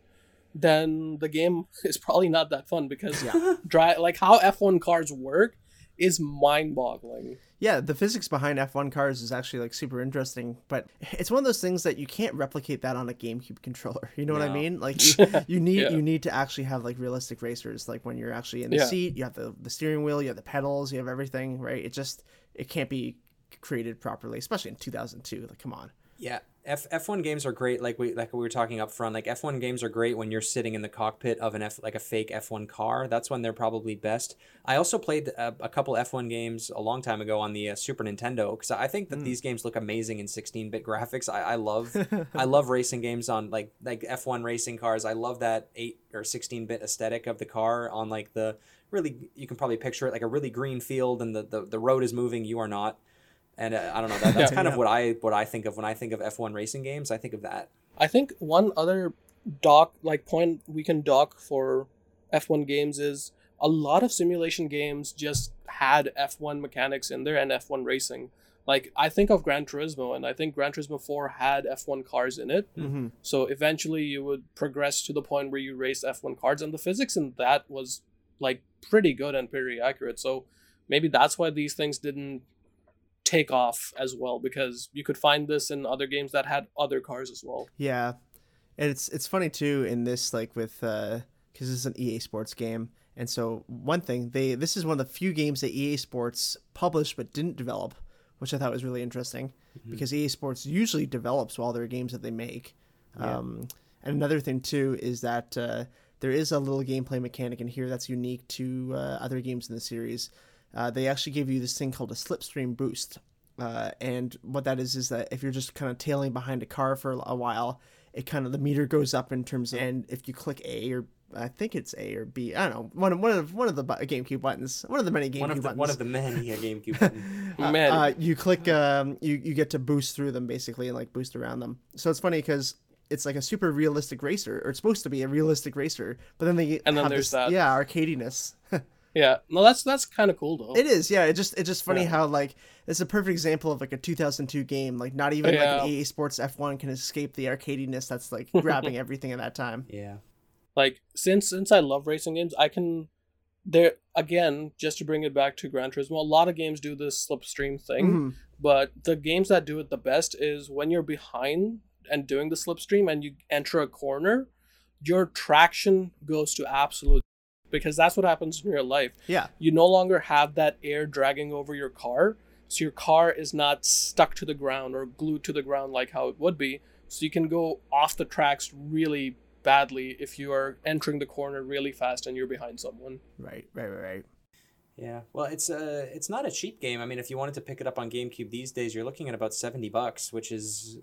then the game is probably not that fun, because yeah. dry, like how F one cars work is mind-boggling. Yeah, the physics behind F one cars is actually like super interesting, but it's one of those things that you can't replicate that on a GameCube controller. You know no. what I mean? Like you, you need yeah. you need to actually have like realistic racers. Like when you're actually in the yeah. seat, you have the, the steering wheel, you have the pedals, you have everything, right? It just it can't be created properly, especially in two thousand two. Like, come on. Yeah. F F1 games are great, like we like we were talking up front. Like F one games are great when you're sitting in the cockpit of an F like a fake F one car. That's when they're probably best. I also played a, a couple F one games a long time ago on the uh, Super Nintendo, because I think that mm. these games look amazing in sixteen-bit graphics. I, I love I love racing games on like like F one racing cars. I love that eight or sixteen-bit aesthetic of the car on like the really you can probably picture it like a really green field, and the the, the road is moving, you are not. And uh, I don't know, that, that's yeah. kind of what I what I think of when I think of F one racing games. I think of that. I think one other doc, like point we can dock for F one games is a lot of simulation games just had F one mechanics in there and F one racing. Like I think of Gran Turismo, and I think Gran Turismo four had F one cars in it. Mm-hmm. So eventually you would progress to the point where you race F one cars, and the physics in that was like pretty good and pretty accurate. So maybe that's why these things didn't take off as well, because you could find this in other games that had other cars as well. Yeah, and it's it's funny too in this, like with uh because this is an E A Sports game, and so one thing they this is one of the few games that E A Sports published but didn't develop which I thought was really interesting, mm-hmm. because E A Sports usually develops all their games that they make. Yeah. Um, and another thing, too, is that uh, there is a little gameplay mechanic in here that's unique to uh, other games in the series. Uh, they actually give you this thing called a slipstream boost. Uh, and what that is, is that if you're just kind of tailing behind a car for a while, it kind of, the meter goes up in terms of, and if you click A or I think it's A or B. I don't know. One, one of one of the GameCube buttons. One of the many GameCube one of the, buttons. One of the many GameCube buttons. uh, uh, you click. Um, you you get to boost through them basically and like boost around them. So it's funny because it's like a super realistic racer, or it's supposed to be a realistic racer, but then they and have then there's this, that yeah arcadiness. Yeah, no, that's that's kind of cool though. It is, yeah. It just it's just funny yeah. how like it's a perfect example of like a two thousand two game. Like not even yeah. like an E A Sports F one can escape the arcadiness that's like grabbing everything at that time. Yeah, like since since I love racing games, I can there again just to bring it back to Gran Turismo. A lot of games do this slipstream thing, mm-hmm. but the games that do it the best is when you're behind and doing the slipstream and you enter a corner, your traction goes to absolute. Because that's what happens in real life. Yeah. You no longer have that air dragging over your car. So your car is not stuck to the ground or glued to the ground like how it would be. So you can go off the tracks really badly if you are entering the corner really fast and you're behind someone. Right, right, right, right. Yeah. Well, it's uh, it's not a cheap game. I mean, if you wanted to pick it up on GameCube these days, you're looking at about seventy bucks, which is...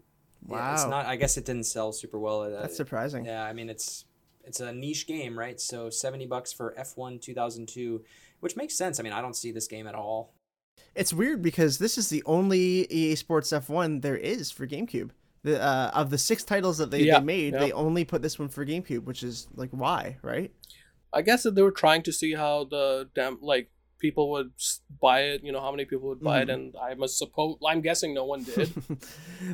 Wow. Yeah, it's not. I guess it didn't sell super well. That's surprising. Yeah, I mean, it's... It's a niche game, right? So seventy bucks for F one two thousand two, which makes sense. I mean, I don't see this game at all. It's weird because this is the only E A Sports F one there is for GameCube. The uh, of the six titles that they, yeah, they made, yeah. they only put this one for GameCube, which is like why, right? I guess that they were trying to see how the damn like people would buy it. You know, how many people would buy mm-hmm. it, and I must suppose I'm guessing no one did.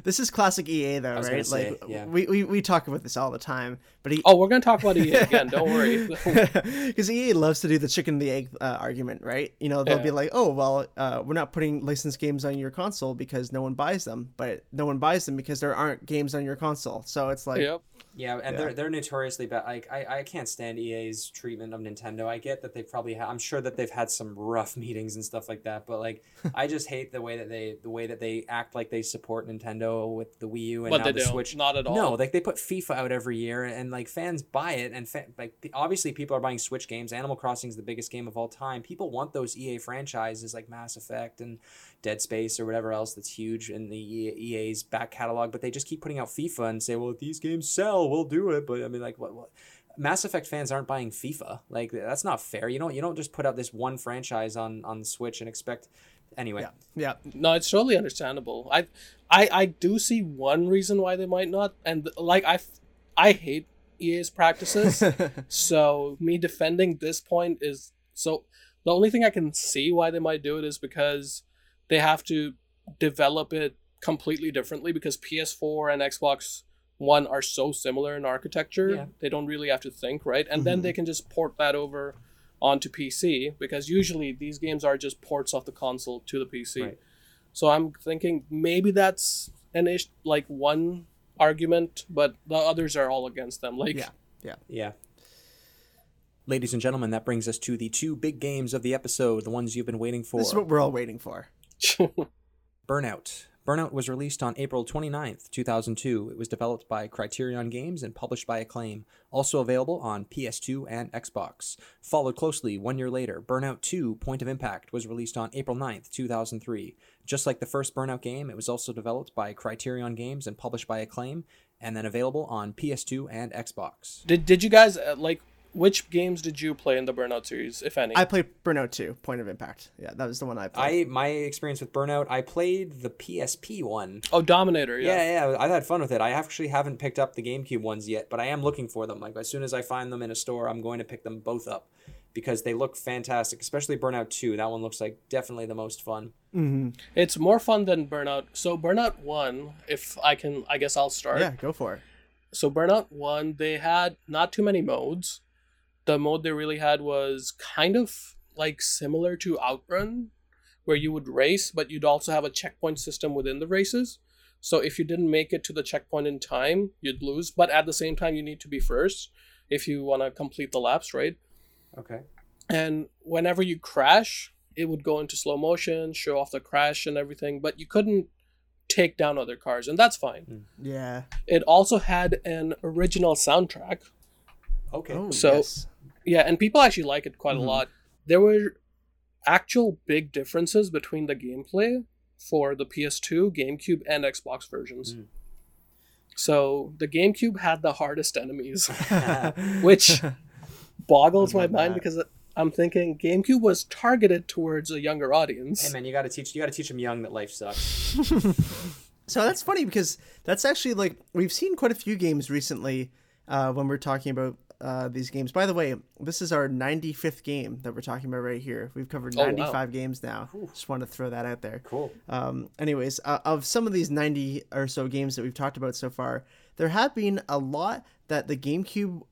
This is classic E A, though, right? Say, like yeah. we, we we talk about this all the time. But he... oh, we're gonna talk about E A again. Don't worry, because E A loves to do the chicken and the egg uh, argument, right? You know, they'll yeah. be like, oh, well, uh, we're not putting licensed games on your console because no one buys them, but no one buys them because there aren't games on your console. So it's like. Yep. Yeah, and yeah. they're they're notoriously bad. Like I, I can't stand E A's treatment of Nintendo. I get that they probably ha- I'm sure that they've had some rough meetings and stuff like that. But like I just hate the way that they the way that they act like they support Nintendo with the Wii U and but now they the don't. Switch. Not at all. No, like they put FIFA out every year, and, and like fans buy it, and fa- like obviously people are buying Switch games. Animal Crossing is the biggest game of all time. People want those E A franchises like Mass Effect and Dead Space or whatever else that's huge in the E A's back catalog. But they just keep putting out FIFA and say, well, if these games sell. We'll do it, but I mean, like, what, what? Mass Effect fans aren't buying FIFA. Like, that's not fair. You don't, you don't just put out this one franchise on on the Switch and expect. Anyway, yeah, yeah. No, it's totally understandable. I, I, I do see one reason why they might not, and like I, I hate E A's practices. So me defending this point is so the only thing I can see why they might do it is because they have to develop it completely differently because P S four and Xbox One are so similar in architecture yeah. they don't really have to think, right? And mm-hmm. then they can just port that over onto P C because usually these games are just ports off the console to the P C. Right. So I'm thinking maybe that's an ish, like one argument, but the others are all against them. Like yeah, yeah, yeah. Ladies and gentlemen, that brings us to the two big games of the episode, the ones you've been waiting for. This is what we're all waiting for. Burnout. Burnout was released on April twenty-ninth, two thousand two. It was developed by Criterion Games and published by Acclaim, also available on P S two and Xbox. Followed closely one year later, Burnout two: Point of Impact was released on April ninth, two thousand three. Just like the first Burnout game, it was also developed by Criterion Games and published by Acclaim, and then available on P S two and Xbox. Did did you guys, uh, like, which games did you play in the Burnout series, if any? I played Burnout two, Point of Impact. Yeah, that was the one I played. I my experience with Burnout, I played the P S P one. Oh, Dominator, yeah. Yeah, yeah, I've had fun with it. I actually haven't picked up the GameCube ones yet, but I am looking for them. Like, as soon as I find them in a store, I'm going to pick them both up because they look fantastic, especially Burnout two. That one looks like definitely the most fun. Mm-hmm. It's more fun than Burnout. So Burnout one, if I can, I guess I'll start. Yeah, go for it. So Burnout one, they had not too many modes. The mode they really had was kind of like similar to Outrun, where you would race, but you'd also have a checkpoint system within the races. So if you didn't make it to the checkpoint in time, you'd lose. But at the same time, you need to be first if you want to complete the laps, right? Okay. And whenever you crash, it would go into slow motion, show off the crash and everything, but you couldn't take down other cars, and that's fine. Yeah. It also had an original soundtrack. Okay. Oh, so yes. Yeah, and people actually like it quite mm-hmm. a lot. There were actual big differences between the gameplay for the P S two, GameCube, and Xbox versions. Mm. So the GameCube had the hardest enemies, which boggles my mind that. Because I'm thinking GameCube was targeted towards a younger audience. Hey man, you gotta teach you gotta teach them young that life sucks. So that's funny because that's actually like we've seen quite a few games recently uh, when we're talking about uh, these games. By the way, this is our ninety-fifth game that we're talking about right here. We've covered ninety-five oh, wow. games now. Ooh. Just wanted to throw that out there. Cool. Um, anyways, uh, of some of these ninety or so games that we've talked about so far, there have been a lot that the GameCube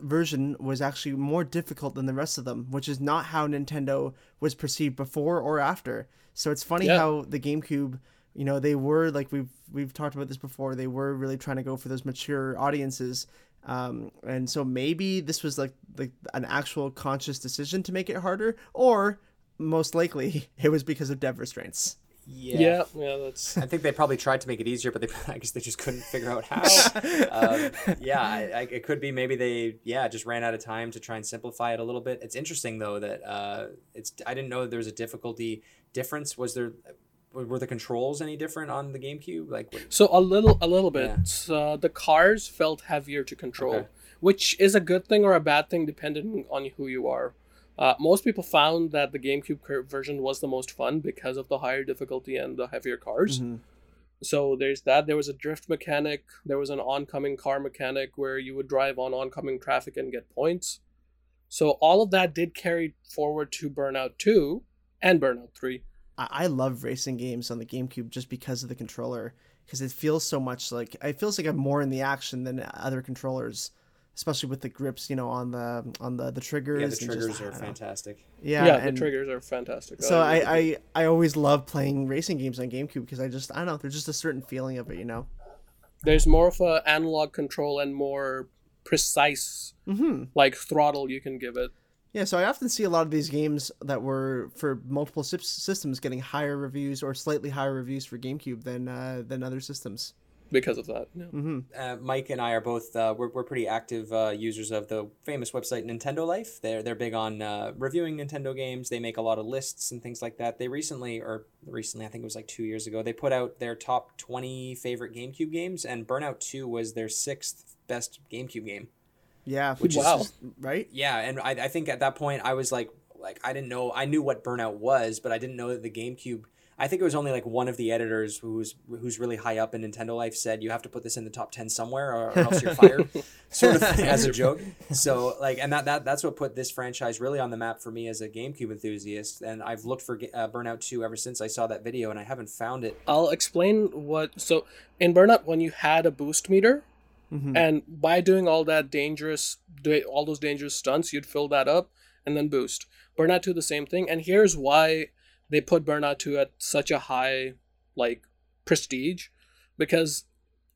version was actually more difficult than the rest of them, which is not how Nintendo was perceived before or after. So it's funny yeah. how the GameCube, you know, they were like, we've, we've talked about this before. They were really trying to go for those mature audiences. Um, and so maybe this was like, like an actual conscious decision to make it harder, or most likely it was because of dev restraints. Yeah. yeah, yeah, that's. I think they probably tried to make it easier, but they, I guess they just couldn't figure out how. um, yeah, I, I, it could be maybe they, yeah, just ran out of time to try and simplify it a little bit. It's interesting though that uh, it's. I didn't know there was a difficulty difference. Was there? Were the controls any different on the GameCube? Like what... so a little, a little bit. Yeah. So the cars felt heavier to control, okay. which is a good thing or a bad thing depending on who you are. Uh, most people found that the GameCube version was the most fun because of the higher difficulty and the heavier cars. Mm-hmm. So there's that. There was a drift mechanic. There was an oncoming car mechanic where you would drive on oncoming traffic and get points. So all of that did carry forward to Burnout two and Burnout three. I, I love racing games on the GameCube just because of the controller, because it feels so much like it feels like I'm more in the action than other controllers. Especially with the grips, you know, on the on the, the triggers. Yeah, the triggers just, are fantastic. Yeah, yeah the triggers are fantastic. So I, I, I, I always love playing racing games on GameCube because I just, I don't know, there's just a certain feeling of it, you know? There's more of an analog control and more precise, mm-hmm. like, throttle you can give it. Yeah, so I often see a lot of these games that were for multiple systems getting higher reviews or slightly higher reviews for GameCube than uh, than other systems. Because of that, yeah. mm-hmm. uh, Mike and I are both uh, we're we're pretty active uh, users of the famous website Nintendo Life. They're they're big on uh, reviewing Nintendo games. They make a lot of lists and things like that. They recently, or recently, I think it was like two years ago, they put out their top twenty favorite GameCube games, and Burnout two was their sixth best GameCube game. Yeah, which wow. is right. Yeah, and I I think at that point I was like like I didn't know I knew what Burnout was, but I didn't know that the GameCube. I think it was only like one of the editors who's who's really high up in Nintendo Life said, you have to put this in the top ten somewhere or, or else you're fired, sort of as a joke. So like, and that, that that's what put this franchise really on the map for me as a GameCube enthusiast. And I've looked for uh, Burnout two ever since I saw that video and I haven't found it. I'll explain what, so in Burnout, when you had a boost meter mm-hmm. and by doing all that dangerous, all those dangerous stunts, you'd fill that up and then boost. Burnout two, the same thing. And here's why they put Burnout two at such a high, like, prestige, because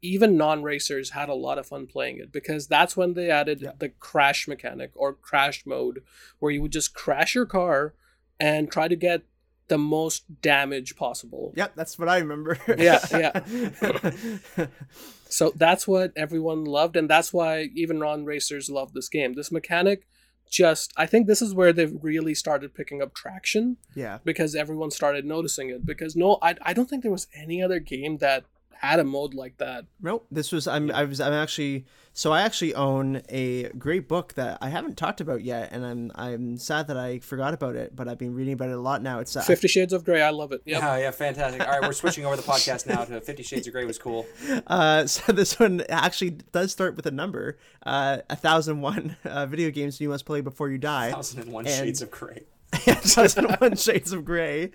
even non-racers had a lot of fun playing it, because that's when they added yeah. the crash mechanic or crash mode, where you would just crash your car and try to get the most damage possible. Yep, that's what I remember. yeah, yeah. So that's what everyone loved, and that's why even non-racers loved this game. This mechanic... Just, I think this is where they've really started picking up traction. Yeah. Because everyone started noticing it. Because no, I I don't think there was any other game that had a mode like that. Nope. This was I'm I was I'm actually so I actually own a great book that I haven't talked about yet, and I'm I'm sad that I forgot about it, but I've been reading about it a lot now. It's uh, Fifty Shades of Grey. I love it. Yep. Oh yeah, fantastic. All right, we're switching over the podcast now to Fifty Shades of Grey was cool. Uh, so this one actually does start with a number, uh, a thousand one uh, video games you must play before you die. Thousand and one Shades of Grey. one thousand one Shades of Grey,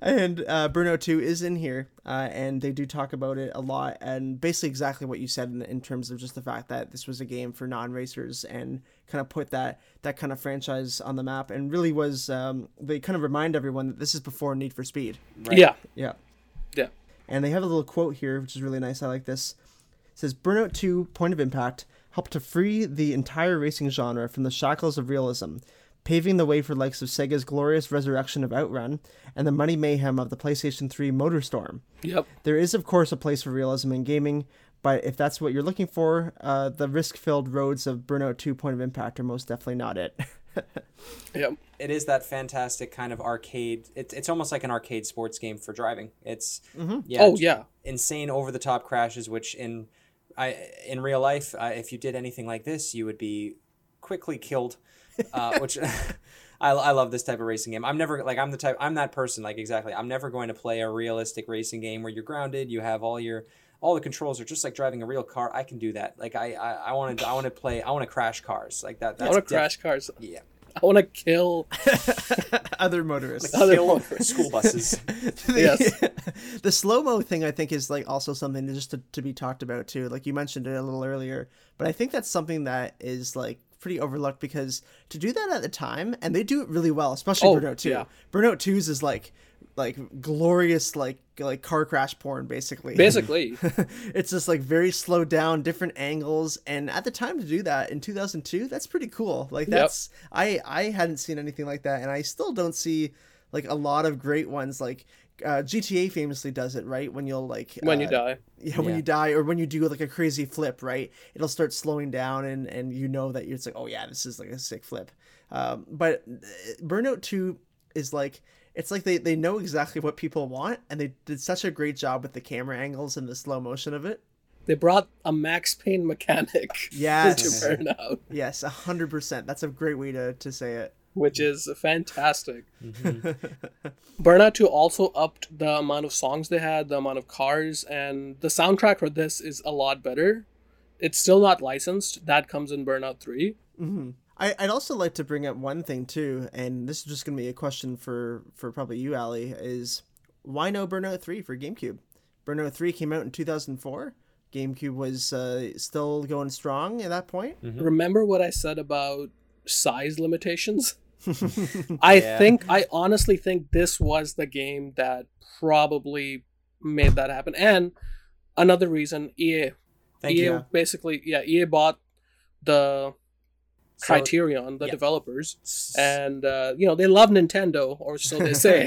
and uh, Burnout two is in here, uh, and they do talk about it a lot, and basically exactly what you said in, in terms of just the fact that this was a game for non-racers and kind of put that that kind of franchise on the map, and really was um, they kind of remind everyone that this is before Need for Speed. Right? Yeah, yeah, yeah. And they have a little quote here, which is really nice. I like this. It says, "Burnout two: Point of Impact helped to free the entire racing genre from the shackles of realism." paving the way for the likes of Sega's glorious resurrection of Outrun and the money mayhem of the PlayStation three MotorStorm. Yep. There is, of course, a place for realism in gaming, but if that's what you're looking for, uh, the risk-filled roads of Burnout two Point of Impact are most definitely not it. Yep. It is that fantastic kind of arcade. It's it's almost like an arcade sports game for driving. It's mm-hmm. yeah, oh yeah, insane over-the-top crashes, which in I in real life, uh, if you did anything like this, you would be quickly killed. Uh, which I, I love this type of racing game. I'm never like I'm the type I'm that person like exactly. I'm never going to play a realistic racing game where you're grounded. You have all your all the controls are just like driving a real car. I can do that. Like I I, I want to I want to play. I want to crash cars like that. That's I want to def- crash cars. Yeah. I want to kill other motorists. Like other kill motorists. School buses. the, yes. The slow-mo thing, I think, is like also something to just to, to be talked about too. Like you mentioned it a little earlier, but I think that's something that is like pretty overlooked because to do that at the time, and they do it really well, especially oh, Burnout two. Yeah. Burnout two's is like like glorious like like car crash porn basically. Basically. It's just like very slowed down, different angles, and at the time to do that in two thousand two, that's pretty cool. Like that's yep. I I hadn't seen anything like that, and I still don't see like a lot of great ones like uh, G T A famously does it, right? When you'll like when uh, you die. Yeah, when yeah. you die or when you do like a crazy flip, right? It'll start slowing down and and you know that you're it's like, "Oh yeah, this is like a sick flip." Um, but Burnout two is like It's like they, they know exactly what people want, and they did such a great job with the camera angles and the slow motion of it. They brought a Max Payne mechanic yes. to Burnout. Yes, one hundred percent. That's a great way to, to say it. Which is fantastic. Mm-hmm. Burnout two also upped the amount of songs they had, the amount of cars, and the soundtrack for this is a lot better. It's still not licensed. That comes in Burnout three. Mm-hmm. I'd also like to bring up one thing, too, and this is just going to be a question for, for probably you, Ali, is why no Burnout three for GameCube? Burnout three came out in two thousand four. GameCube was uh, still going strong at that point. Mm-hmm. Remember what I said about size limitations? I yeah. think, I honestly think this was the game that probably made that happen. And another reason, E A. Thank E A you. Basically, yeah, E A bought the... So, Criterion, the yeah. developers, and uh, you know they love Nintendo, or so they say.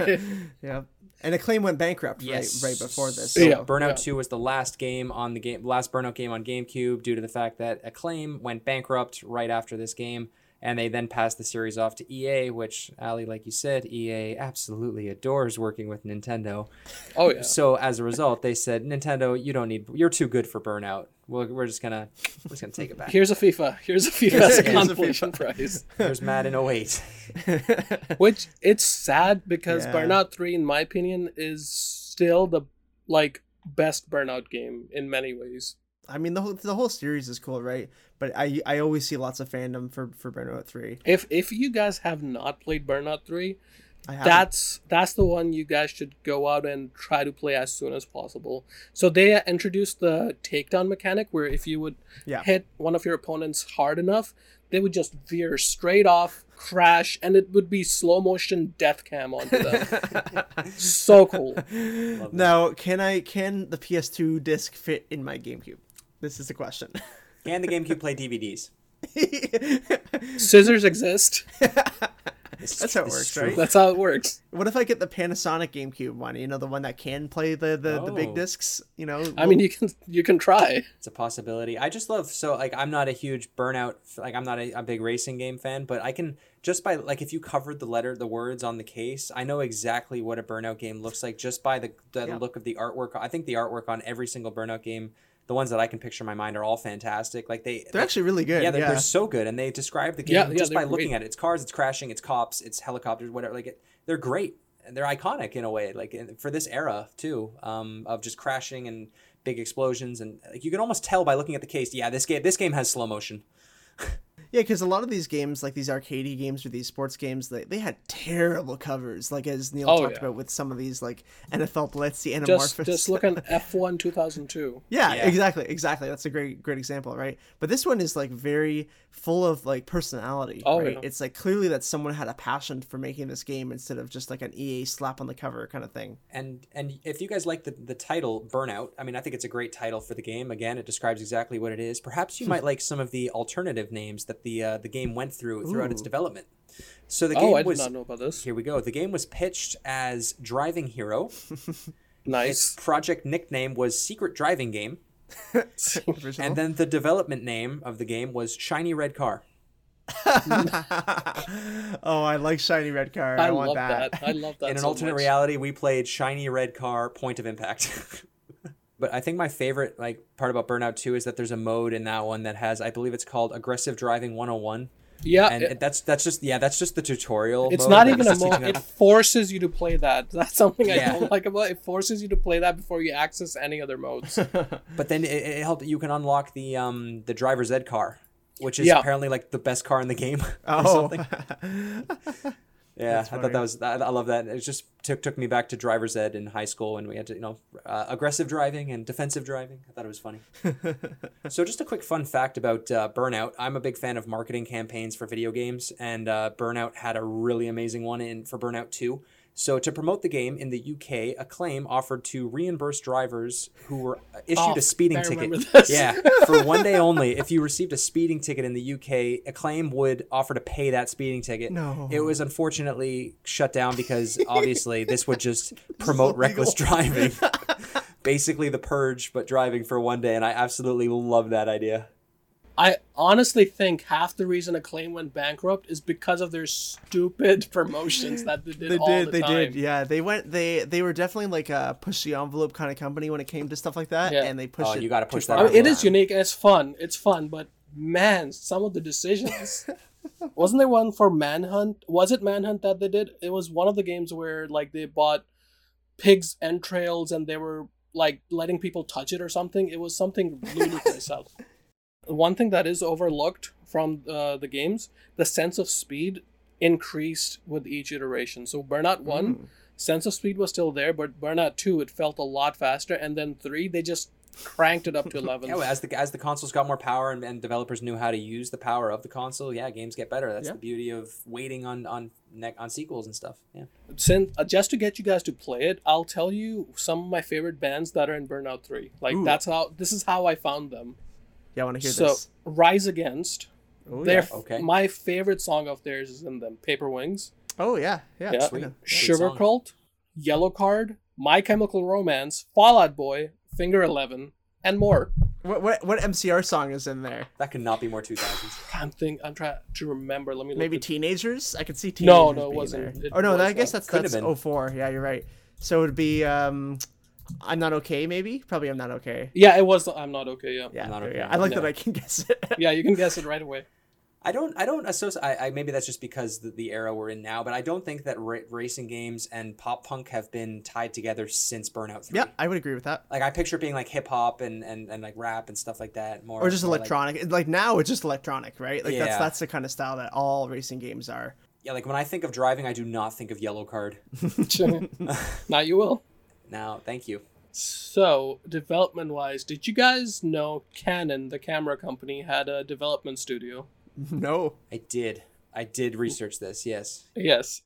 Yeah, and Acclaim went bankrupt yes. right, right before this. So yeah. Burnout yeah. two was the last game on the game, last Burnout game on GameCube, due to the fact that Acclaim went bankrupt right after this game, and they then passed the series off to E A, which Ali, like you said, E A absolutely adores working with Nintendo. Oh yeah. So as a result, they said, Nintendo, you don't need, you're too good for Burnout. We'll, we're just gonna we're just gonna take it back. Here's a FIFA. Here's a FIFA. Here's a FIFA prize. Here's Madden oh eight. Which it's sad because yeah. Burnout three, in my opinion, is still the like best Burnout game in many ways. I mean the whole the whole series is cool, right? But I I always see lots of fandom for, for Burnout three. If if you guys have not played Burnout three, that's that's the one you guys should go out and try to play as soon as possible. So they introduced the takedown mechanic where if you would yeah. hit one of your opponents hard enough, they would just veer straight off, crash, and it would be slow motion death cam onto them. So cool. Love now, that. can I can the P S two disc fit in my GameCube? This is the question. Can the GameCube play D V Ds? Scissors exist. This, that's how it works, right? That's how it works. What if I get the Panasonic GameCube one? You know, the one that can play the the, oh. the big discs. You know, I mean, you can you can try. It's a possibility. I just love so like I'm not a huge Burnout like I'm not a, a big racing game fan, but I can just by like if you covered the letter the words on the case, I know exactly what a Burnout game looks like just by the the yeah. look of the artwork. I think the artwork on every single Burnout game. The ones that I can picture in my mind are all fantastic. Like they, they're like, actually really good. Yeah they're, yeah, they're so good, and they describe the game yeah, just yeah, by looking great. At it. It's cars, it's crashing, it's cops, it's helicopters, whatever. Like it, they're great, and they're iconic in a way. Like in, for this era too, um, of just crashing and big explosions, and like you can almost tell by looking at the case. Yeah, this game, this game has slow motion. Yeah, because a lot of these games, like these arcadey games or these sports games, they, they had terrible covers. Like as Neil oh, talked yeah. about with some of these, like N F L Blitz, the Animorphous. Just, just look at F one two thousand two. Yeah, yeah, exactly, exactly. That's a great, great example, right? But this one is like very full of like personality. Oh, right? Yeah. It's like clearly that someone had a passion for making this game instead of just like an E A slap on the cover kind of thing. And and if you guys like the the title Burnout, I mean, I think it's a great title for the game. Again, it describes exactly what it is. Perhaps you might like some of the alternative names that that the uh, the game went through throughout Ooh. its development. So the game oh, I was, did not know about this. Here we go. The game was pitched as Driving Hero. Nice. Its project nickname was Secret Driving Game. And then the development name of the game was Shiny Red Car. Oh, I like Shiny Red Car. I, I want love that. that. I love that. In an so alternate much. reality, we played Shiny Red Car, Point of Impact. But I think my favorite like part about Burnout two is that there's a mode in that one that has, I believe it's called Aggressive Driving one oh one. Yeah, and it, that's that's just yeah that's just the tutorial. It's mode. not even a mode. It forces you to play that. That's something I yeah. don't like about it. It forces you to play that before you access any other modes. But then it, it helped. You can unlock the um the driver's ed car, which is yeah. apparently like the best car in the game. Oh. Or something. Yeah, I thought that was I, I love that. It just took took me back to driver's ed in high school, and we had to you know uh, aggressive driving and defensive driving. I thought it was funny. So just a quick fun fact about uh, Burnout. I'm a big fan of marketing campaigns for video games, and uh, Burnout had a really amazing one in for Burnout two. So to promote the game in the U K, Acclaim offered to reimburse drivers who were issued oh, a speeding I ticket. Remember this. Yeah, for one day only. If you received a speeding ticket in the U K, Acclaim would offer to pay that speeding ticket. No. It was unfortunately shut down because obviously this would just promote reckless driving. Basically the purge, but driving for one day. And I absolutely love that idea. I honestly think half the reason Acclaim went bankrupt is because of their stupid promotions that they did. They all did. The they time. did. Yeah, they went. They they were definitely like a push the envelope kind of company when it came to stuff like that, yeah. and they pushed. Oh, it you got to push that. I mean, it is unique and it's fun. It's fun, but man, some of the decisions. Wasn't there one for Manhunt? Was it Manhunt that they did? It was one of the games where like they bought pigs' entrails and they were like letting people touch it or something. It was something ludicrous. One thing that is overlooked from uh, the games, the sense of speed increased with each iteration. So Burnout one, mm. sense of speed was still there, but Burnout two, it felt a lot faster. And then three, they just cranked it up to eleven. Yeah, well, as the as the consoles got more power and, and developers knew how to use the power of the console, yeah, games get better. That's yeah. the beauty of waiting on on ne- on sequels and stuff. Yeah. Since uh, just to get you guys to play it, I'll tell you some of my favorite bands that are in Burnout three. Like Ooh. that's how this is how I found them. Yeah, I want to hear so, this. So, Rise Against. Oh, yeah. Okay. My favorite song of theirs is in them. Paper Wings. Oh, yeah. Yeah. yeah. Sweet. Sugar Sweet Cult. Yellow Card. My Chemical Romance. Fall Out Boy. Finger Eleven. And more. What what what M C R song is in there? That could not be more two thousands. I'm think, I'm trying to remember. Let me look Maybe at... Teenagers? I could see Teenagers. No, no, it wasn't. It oh, no, was, that, I guess that's, that's oh four. Yeah, you're right. So, it would be... um. I'm Not Okay, maybe? Probably I'm Not Okay. Yeah, it was I'm Not Okay, yeah. Yeah, not okay. yeah. I like no. that I can guess it. Yeah, you can guess it right away. I don't, I don't associate, I, I, maybe that's just because the, the era we're in now, but I don't think that ra- racing games and pop punk have been tied together since Burnout three. Yeah, I would agree with that. Like, I picture it being like hip hop and, and, and like rap and stuff like that. More, or just more electronic. Like, like now it's just electronic, right? Like yeah. that's, that's the kind of style that all racing games are. Yeah, like when I think of driving, I do not think of Yellow Card. Now you will. Now, thank you. So, development-wise, did you guys know Canon, the camera company, had a development studio? No. I did. I did research this, yes. Yes.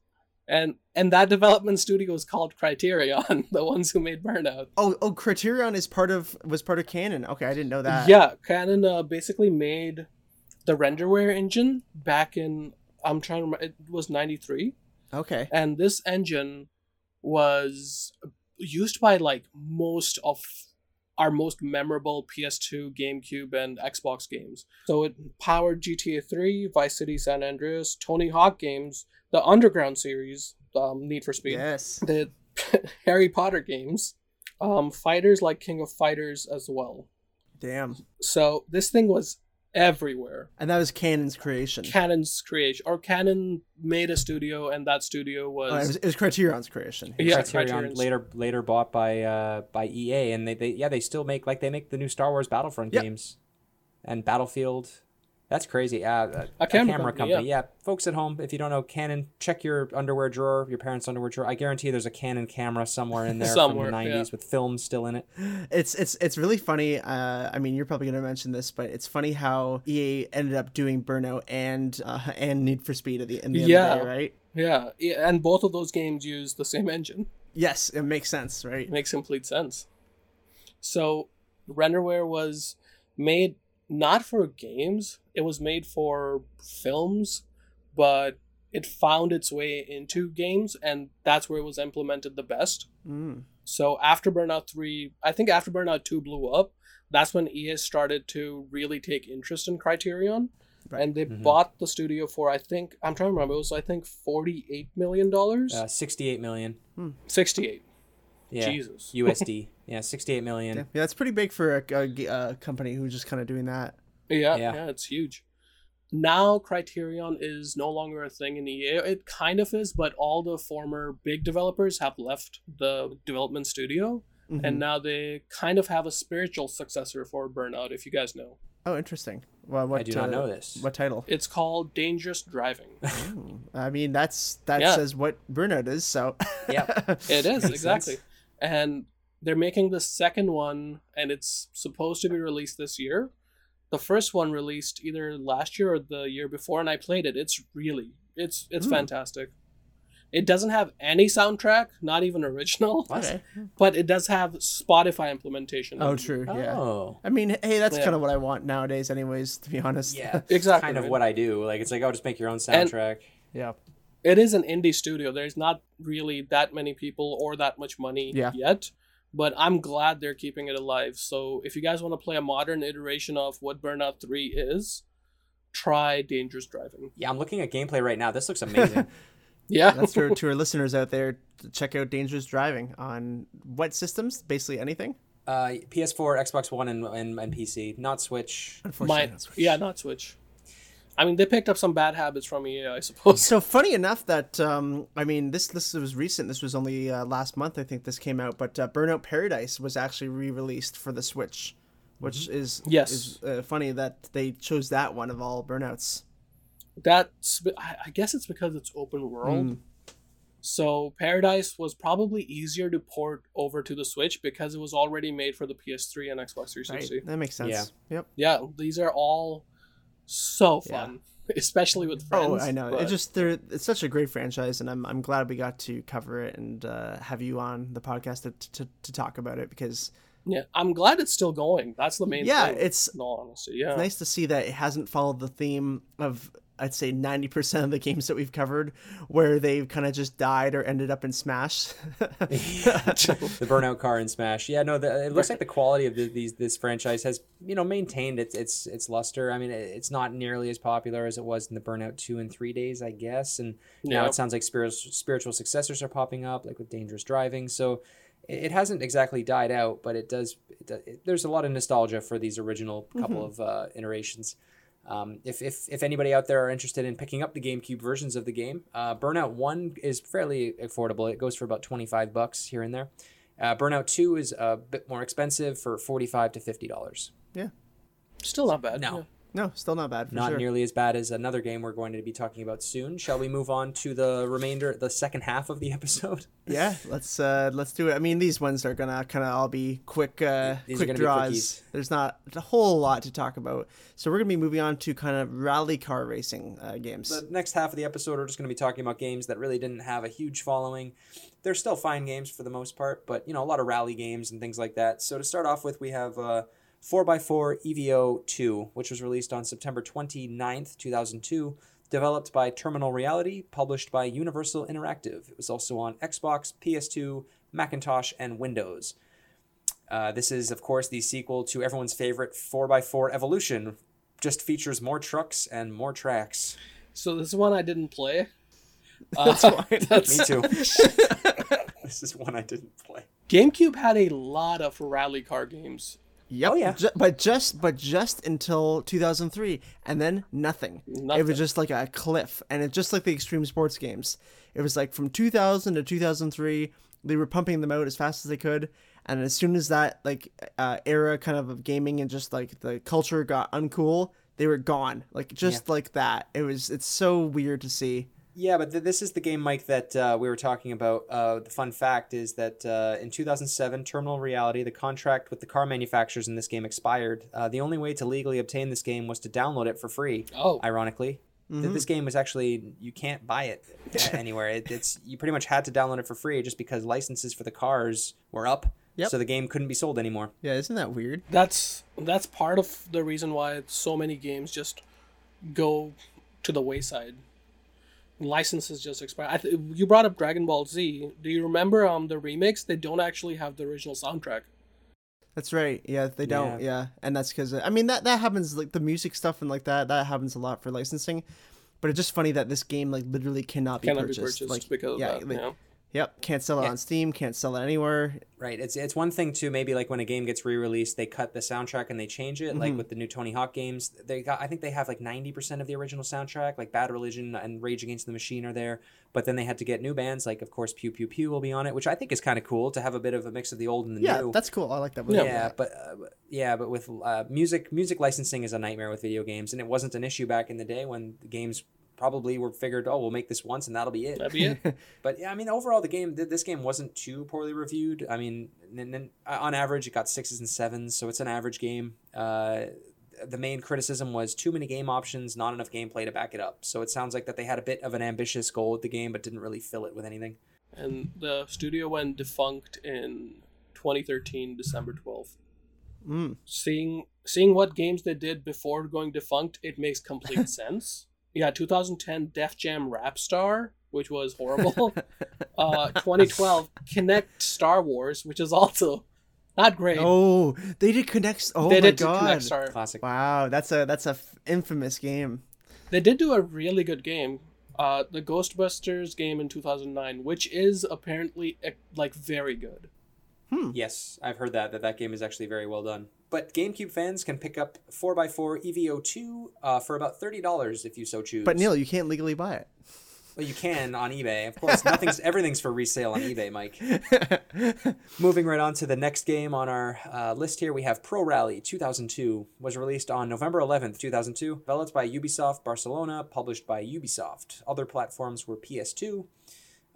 And and that development studio was called Criterion, the ones who made Burnout. Oh, oh, Criterion is part of was part of Canon. Okay, I didn't know that. Yeah, Canon uh, basically made the RenderWare engine back in, I'm trying to remember, it was ninety-three. Okay. And this engine was... used by like most of our most memorable P S two, GameCube, and Xbox games. So it powered G T A three, Vice City San Andreas, Tony Hawk games, the Underground series, um, Need for Speed, yes, the Harry Potter games, um, fighters like King of Fighters as well. Damn. So this thing was everywhere. And that was Canon's creation. Canon's creation. Or Canon made a studio and that studio was... Oh, it, was it was Criterion's creation. Yeah, Criterion later later bought by uh, by E A, and they, they yeah they still make like they make the new Star Wars Battlefront yep. games and Battlefield. That's crazy. Uh, a, a camera, camera company. company. Yeah. yeah, folks at home, if you don't know Canon, check your underwear drawer, your parents' underwear drawer. I guarantee there's a Canon camera somewhere in there somewhere, from the nineties yeah. with film still in it. It's it's it's really funny. Uh, I mean, you're probably going to mention this, but it's funny how E A ended up doing Burnout and uh, and Need for Speed at the, in the end yeah. of the day, right? Yeah. yeah, and both of those games use the same engine. Yes, it makes sense, right? It makes complete sense. So, RenderWare was made... not for games. It was made for films, but it found its way into games, and that's where it was implemented the best. Mm. So after Burnout three, I think after Burnout two blew up, that's when E A started to really take interest in Criterion. Right. And they mm-hmm. bought the studio for, I think, I'm trying to remember, it was, I think, forty-eight million dollars? Uh, sixty-eight million dollars. Hmm. sixty-eight. Yeah. Jesus. U S D. Yeah, sixty-eight million dollars. Yeah, yeah, that's pretty big for a, a, a company who's just kind of doing that. Yeah, yeah, yeah, it's huge. Now, Criterion is no longer a thing in E A. It kind of is, but all the former big developers have left the development studio. Mm-hmm. And now they kind of have a spiritual successor for Burnout, if you guys know. Oh, interesting. Well, what, I do not uh, know this. What title? It's called Dangerous Driving. Ooh, I mean, that's that yeah. says what Burnout is, so... yeah, it is, exactly. And they're making the second one, and it's supposed to be released this year. The first one released either last year or the year before, and I played it. It's really... It's it's mm. fantastic. It doesn't have any soundtrack, not even original. Okay. But it does have Spotify implementation. Oh, true. Yeah. Oh. I mean, hey, that's yeah. kind of what I want nowadays anyways, to be honest. Yeah, exactly. Kind of right. what I do. Like, it's like, oh, just make your own soundtrack. And yeah. It is an indie studio. There's not really that many people or that much money yeah. yet. But I'm glad they're keeping it alive. So if you guys want to play a modern iteration of what Burnout three is, try Dangerous Driving. Yeah, I'm looking at gameplay right now. This looks amazing. Yeah, that's for to our listeners out there. Check out Dangerous Driving on what systems? Basically anything. Uh, P S four, Xbox One, and and, and P C. Not Switch. Unfortunately, My, not Switch. Yeah, not Switch. I mean, they picked up some bad habits from E A, I suppose. So funny enough that um, I mean, this this was recent. This was only uh, last month, I think, this came out. But uh, Burnout Paradise was actually re-released for the Switch, which mm-hmm. is yes, is, uh, funny that they chose that one of all Burnouts. That's, I guess it's because it's open world. Mm. So Paradise was probably easier to port over to the Switch because it was already made for the P S three and Xbox three sixty. Right. That makes sense. Yeah. Yep. Yeah. These are all so fun, yeah. especially with friends. Oh, I know. But... It just, they're, it's such a great franchise, and I'm I'm glad we got to cover it and uh, have you on the podcast to, to, to talk about it because... Yeah, I'm glad it's still going. That's the main yeah, thing. It's, in all honesty. Yeah, it's nice to see that it hasn't followed the theme of... I'd say ninety percent of the games that we've covered where they've kind of just died or ended up in Smash. The Burnout car in Smash. Yeah, no, the, it looks like the quality of the, these this franchise has, you know, maintained its its its luster. I mean, it's not nearly as popular as it was in the Burnout two and three days, I guess. And now yep. it sounds like spiritual, spiritual successors are popping up, like with Dangerous Driving. So it, it hasn't exactly died out, but it does. It, it, there's a lot of nostalgia for these original couple mm-hmm. of uh, iterations. Um, if, if if anybody out there are interested in picking up the GameCube versions of the game, uh, Burnout one is fairly affordable. It goes for about twenty-five bucks here and there. Uh, Burnout two is a bit more expensive for forty-five to fifty dollars. Yeah. Still not bad. No. Yeah. No, still not bad. For not sure. nearly as bad as another game we're going to be talking about soon. Shall we move on to the remainder, the second half of the episode? Yeah, let's uh, let's do it. I mean, these ones are gonna kind of all be quick, uh, quick draws. There's not a whole lot to talk about, so we're gonna be moving on to kind of rally car racing uh, games. The next half of the episode, we're just gonna be talking about games that really didn't have a huge following. They're still fine games for the most part, but you know, a lot of rally games and things like that. So to start off with, we have. Uh, four by four E V O two, which was released on September twenty-ninth, two thousand two, developed by Terminal Reality, published by Universal Interactive. It was also on Xbox, P S two, Macintosh, and Windows. Uh, this is, of course, the sequel to everyone's favorite four by four Evolution, just features more trucks and more tracks. So this is one I didn't play. Uh, that's why. That's... Me too. This is one I didn't play. GameCube had a lot of rally car games. Yep. Oh, yeah. Ju- but just but just until two thousand three, and then nothing. nothing. It was just like a cliff, and it's just like the extreme sports games. It was like from two thousand to two thousand three, they were pumping them out as fast as they could, and as soon as that like uh, era kind of of gaming and just like the culture got uncool, they were gone. Like just yeah. like that. It was it's so weird to see. Yeah, but th- this is the game, Mike, that uh, we were talking about. Uh, the fun fact is that uh, in two thousand seven, Terminal Reality, the contract with the car manufacturers in this game expired. Uh, the only way to legally obtain this game was to download it for free, oh. ironically. Mm-hmm. Th- this game was actually, you can't buy it anywhere. It, it's You pretty much had to download it for free just because licenses for the cars were up. Yep. So the game couldn't be sold anymore. Yeah, isn't that weird? That's that's part of the reason why so many games just go to the wayside. Licenses just expire. I th- you brought up Dragon Ball Z. Do you remember um the remix? They don't actually have the original soundtrack. That's right. Yeah, they don't. Yeah, yeah. And that's because I mean that that happens, like the music stuff and like that that happens a lot for licensing. But it's just funny that this game like literally cannot be cannot purchased. Be purchased like, because yeah, of that, like, yeah. Yep, can't sell it yeah. on Steam, can't sell it anywhere. Right, it's it's one thing too, maybe like when a game gets re-released, they cut the soundtrack and they change it, mm-hmm. like with the new Tony Hawk games. They got, I think they have like ninety percent of the original soundtrack, like Bad Religion and Rage Against the Machine are there, but then they had to get new bands, like of course Pew Pew Pew will be on it, which I think is kind of cool to have a bit of a mix of the old and the yeah, new. Yeah, that's cool, I like that. Yeah, yeah, but uh, yeah, but with uh, music, music licensing is a nightmare with video games, and it wasn't an issue back in the day when the games probably were figured, oh, we'll make this once and that'll be it. That'll be it. But yeah, I mean, overall, the game, this game wasn't too poorly reviewed. I mean, and then on average, it got sixes and sevens, so it's an average game. Uh, the main criticism was too many game options, not enough gameplay to back it up. So it sounds like that they had a bit of an ambitious goal with the game, but didn't really fill it with anything. And the studio went defunct in twenty thirteen, December twelfth. Mm. Seeing seeing what games they did before going defunct, it makes complete sense. Yeah, twenty ten Def Jam Rap Star, which was horrible. uh, twenty twelve Kinect Star Wars, which is also not great. Oh, they did Kinect. Oh they my did god, Kinect Star. Classic. Wow, that's a that's a f- infamous game. They did do a really good game, uh, the Ghostbusters game in two thousand nine, which is apparently like very good. Hmm. Yes, I've heard that that that game is actually very well done. But GameCube fans can pick up four by four E V O two uh, for about thirty dollars if you so choose. But Neil, you can't legally buy it. Well, you can on eBay. Of course, nothing's everything's for resale on eBay, Mike. Moving right on to the next game on our uh, list here, we have Pro Rally two thousand two. Was released on November eleventh, two thousand two. Developed by Ubisoft Barcelona, published by Ubisoft. Other platforms were P S two.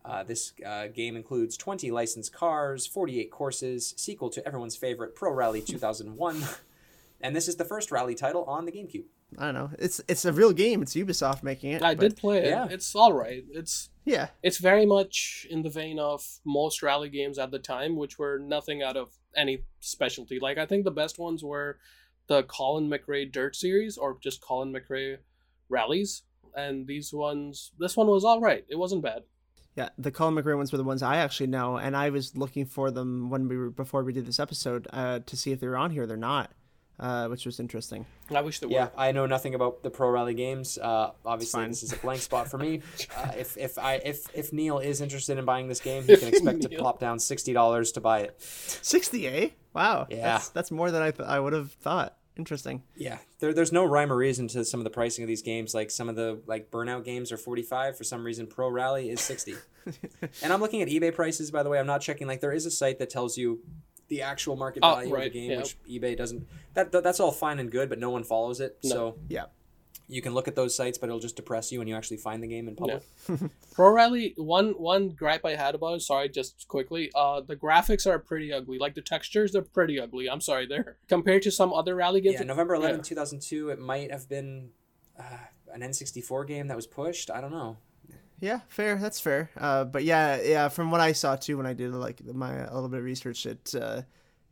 Uh, this uh, game includes twenty licensed cars, forty-eight courses, sequel to everyone's favorite Pro Rally two thousand one, and this is the first rally title on the GameCube. I don't know. It's it's a real game. It's Ubisoft making it. I but... did play it. Yeah. It's all right. It's yeah. It's very much in the vein of most rally games at the time, which were nothing out of any specialty. Like I think the best ones were the Colin McRae Dirt series or just Colin McRae rallies, and these ones. This one was all right. It wasn't bad. Yeah, the Colin McRae ones were the ones I actually know, and I was looking for them when we were before we did this episode uh, to see if they were on here. They're not, uh, which was interesting. I wish they were. Yeah, I know nothing about the Pro Rally games. Uh, obviously, this is a blank spot for me. Uh, if if I if if Neil is interested in buying this game, he can expect to plop down sixty dollars to buy it. Sixty, eh? Wow. Yeah, that's, that's more than I th- I would have thought. Interesting. Yeah, there, there's no rhyme or reason to some of the pricing of these games. Like some of the like Burnout games are forty-five. For some reason, Pro Rally is sixty. And I'm looking at eBay prices, by the way. I'm not checking. Like there is a site that tells you the actual market value oh, right. of the game, yeah. which eBay doesn't. That, that that's all fine and good, but no one follows it. No. So yeah, you can look at those sites, but it'll just depress you when you actually find the game in public. No. Pro Rally. One one gripe I had about it. Sorry, just quickly. Uh, the graphics are pretty ugly. Like the textures, they're pretty ugly. I'm sorry, they're compared to some other rally games. Yeah, November eleventh, yeah. two thousand two. It might have been uh, an N sixty-four game that was pushed. I don't know. Yeah, fair. That's fair. Uh, but yeah, yeah. From what I saw too, when I did like my a little bit of research, it uh,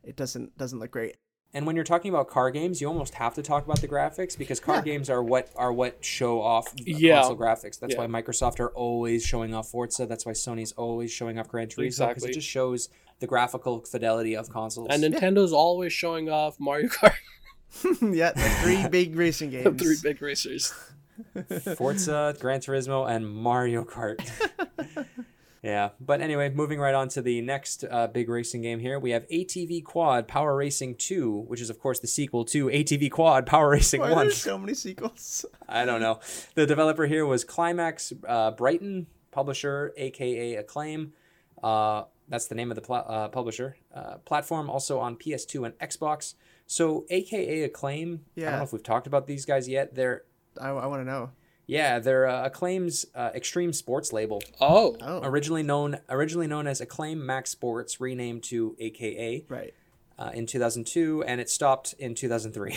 it doesn't doesn't look great. And when you're talking about car games, you almost have to talk about the graphics because car yeah. games are what are what show off yeah. console graphics. That's yeah. why Microsoft are always showing off Forza. That's why Sony's always showing off Gran Turismo exactly. because it just shows the graphical fidelity of consoles. And Nintendo's yeah. always showing off Mario Kart. Yeah, the three big racing games. Three big racers. Forza, Gran Turismo, and Mario Kart. Yeah, but anyway, moving right on to the next uh, big racing game here, we have A T V Quad Power Racing two, which is, of course, the sequel to A T V Quad Power Racing Why one. Why are there so many sequels? I don't know. The developer here was Climax uh, Brighton, publisher, a k a. Acclaim. Uh, that's the name of the pl- uh, publisher. Uh, platform also on P S two and Xbox. So, a k a. Acclaim, yeah. I don't know if we've talked about these guys yet. They're I, I want to know. Yeah, they're uh, Acclaim's uh, Extreme Sports label. Oh. oh. Originally known originally known as Acclaim Max Sports, renamed to A K A. Right. Uh, in two thousand two, and it stopped in two thousand three.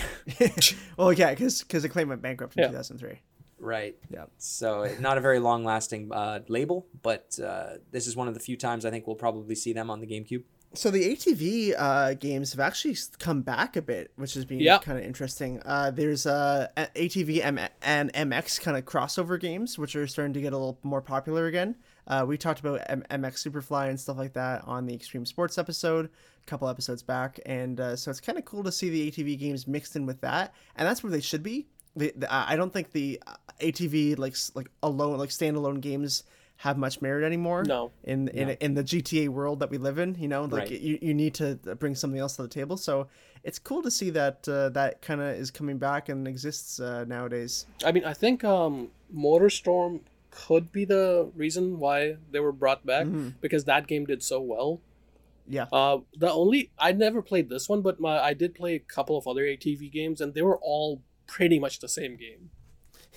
Well, yeah, because Acclaim went bankrupt in yeah. two thousand three. Right. Yeah. So not a very long-lasting uh, label, but uh, this is one of the few times I think we'll probably see them on the GameCube. So the A T V uh, games have actually come back a bit, which has been yep. kind of interesting. Uh, there's uh, A T V M- and M X kind of crossover games, which are starting to get a little more popular again. Uh, we talked about M- MX Superfly and stuff like that on the Extreme Sports episode a couple episodes back. And uh, so it's kind of cool to see the A T V games mixed in with that. And that's where they should be. The, the, I don't think the A T V like like alone like standalone games have much merit anymore. No. In in, no. in the G T A world that we live in, you know, like right. you, you need to bring something else to the table. So it's cool to see that uh, that kind of is coming back and exists uh, nowadays. I mean, I think um, MotorStorm could be the reason why they were brought back mm-hmm. because that game did so well. Yeah. Uh, the only I never played this one, but my I did play a couple of other A T V games, and they were all pretty much the same game.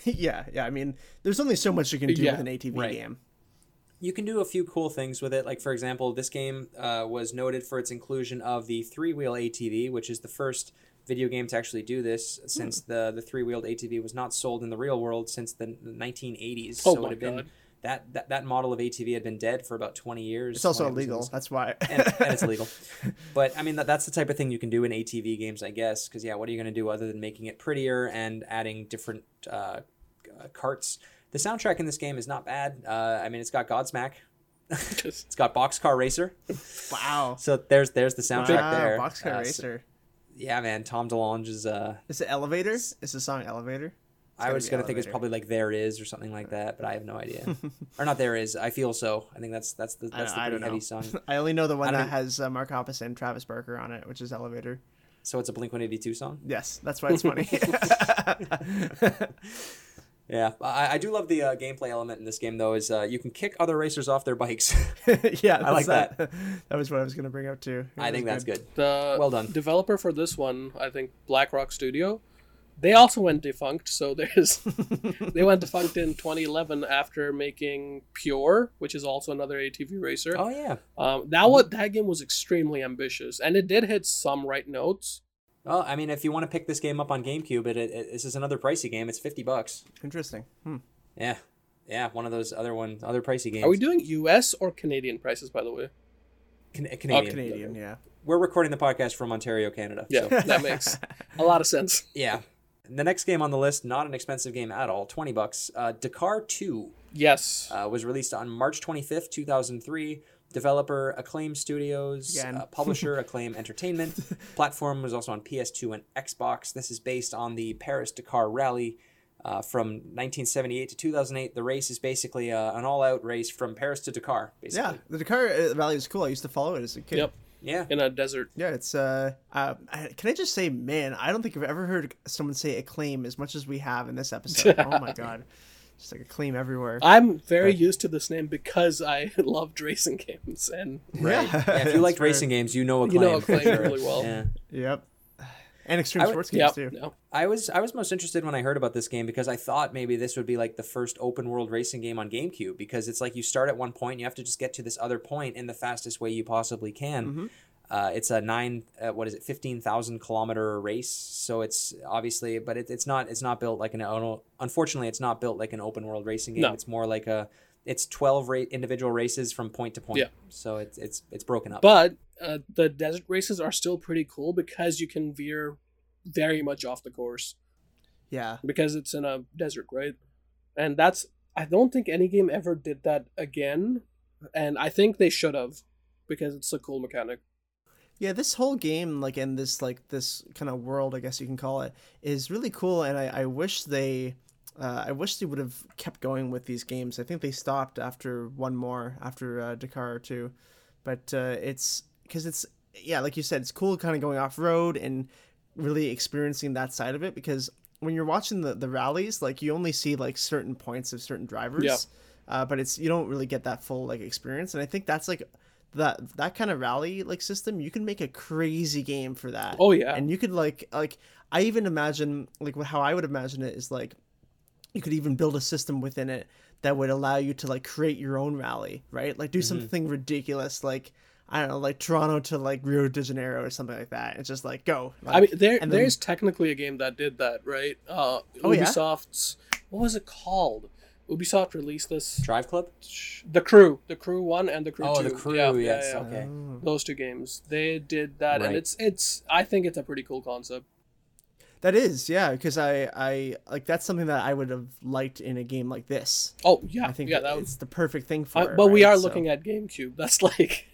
yeah, yeah. I mean, there's only so much you can do yeah, with an A T V right. game. You can do a few cool things with it. Like, for example, this game uh, was noted for its inclusion of the three-wheel A T V, which is the first video game to actually do this since hmm. the, the three-wheeled A T V was not sold in the real world since the nineteen eighties. Oh, so it would have God. been that, that that model of A T V had been dead for about twenty years. It's also illegal. Since. That's why. and, and it's illegal. But I mean, that, that's the type of thing you can do in A T V games, I guess. Because, yeah, what are you going to do other than making it prettier and adding different uh, uh, carts? The soundtrack in this game is not bad. Uh, I mean, it's got Godsmack. It's got Boxcar Racer. Wow. So there's there's the soundtrack wow, there. Boxcar uh, Racer. So, yeah, man. Tom DeLonge is... Uh, is it Elevator? Is the song Elevator? It's I was going to think it's probably like There Is or something like that, but I have no idea. Or not There Is. I Feel So. I think that's that's the that's I, the pretty heavy song. I only know the one that know. has uh, Mark Hoppus and Travis Barker on it, which is Elevator. So it's a Blink one eighty-two song? Yes. That's why it's funny. Yeah, I, I do love the uh, gameplay element in this game, though, is uh, you can kick other racers off their bikes. yeah, I like that. that. That was what I was going to bring up, too. It I think that's good. good. The well done. Developer for this one, I think, BlackRock Studio, they also went defunct. So there's they went defunct in twenty eleven after making Pure, which is also another A T V racer. Oh, yeah. Um, that, mm-hmm. was, that game was extremely ambitious, and it did hit some right notes. Well, I mean, if you want to pick this game up on GameCube, it, it, it this is another pricey game. It's fifty bucks. Interesting. Hmm. Yeah, yeah, one of those other ones, other pricey games. Are we doing U S or Canadian prices, by the way? Can- Canadian. Oh, Canadian. Yeah. We're recording the podcast from Ontario, Canada. Yeah, so. That makes a lot of sense. Yeah. The next game on the list, not an expensive game at all, twenty bucks. Uh, Dakar two. Yes. Uh, was released on March twenty-fifth, two thousand three. Developer Acclaim Studios, uh, publisher Acclaim Entertainment. Platform was also on P S two and Xbox. This is based on the Paris Dakar Rally uh, from nineteen seventy-eight to two thousand eight. The race is basically uh, an all-out race from Paris to Dakar. Basically, yeah, the Dakar Rally is cool. I used to follow it as a kid. Yep. Yeah. In a desert. Yeah, it's. Uh, uh, can I just say, man, I don't think I've ever heard someone say Acclaim as much as we have in this episode. Oh my god. Just like Acclaim everywhere. I'm very but, used to this name because I loved racing games. And right. yeah. Yeah, if you liked racing games, you know Acclaim. You know Acclaim really well. Yeah. Yep. And extreme would, sports games, yep, too. No. I was I was most interested when I heard about this game because I thought maybe this would be like the first open-world racing game on GameCube because it's like you start at one point, and you have to just get to this other point in the fastest way you possibly can. Mm-hmm. Uh, it's a nine, uh, what is it, fifteen thousand kilometer race. So it's obviously, but it, it's not. It's not built like an. Unfortunately, it's not built like an open world racing game. No. It's more like a. It's twelve ra- individual races from point to point. Yeah. So it's it's it's broken up. But uh, the desert races are still pretty cool because you can veer very much off the course. Yeah. Because it's in a desert, right? And that's. I don't think any game ever did that again, and I think they should have, because it's a cool mechanic. Yeah, this whole game, like, in this, like, this kind of world, I guess you can call it, is really cool, and I, I wish they, uh, I wish they would have kept going with these games. I think they stopped after one more, after uh, Dakar two, but uh, it's, because it's, yeah, like you said, it's cool kind of going off-road and really experiencing that side of it, because when you're watching the, the rallies, like, you only see, like, certain points of certain drivers, yeah. uh, but it's, you don't really get that full, like, experience, and I think that's, like, that that kind of rally like system, you can make a crazy game for that. Oh yeah. And you could like like I even imagine like how I would imagine it is like you could even build a system within it that would allow you to like create your own rally, right? Like do mm-hmm. something ridiculous like I don't know, like Toronto to like Rio de Janeiro or something like that. It's just like go. Like, I mean there then... there's technically a game that did that, right? Uh oh, Ubisoft's yeah? What was it called? Ubisoft released this. Drive Club? The Crew. The Crew one and The Crew oh, two. Oh, The Crew, yeah, yes. Yeah, yeah. Okay. Those two games. They did that, right. and it's, it's. I think it's a pretty cool concept. That is, yeah, because I, I, like, that's something that I would have liked in a game like this. Oh, yeah. I think yeah, that it's was... the perfect thing for uh, it. But right? we are so... looking at GameCube. That's like...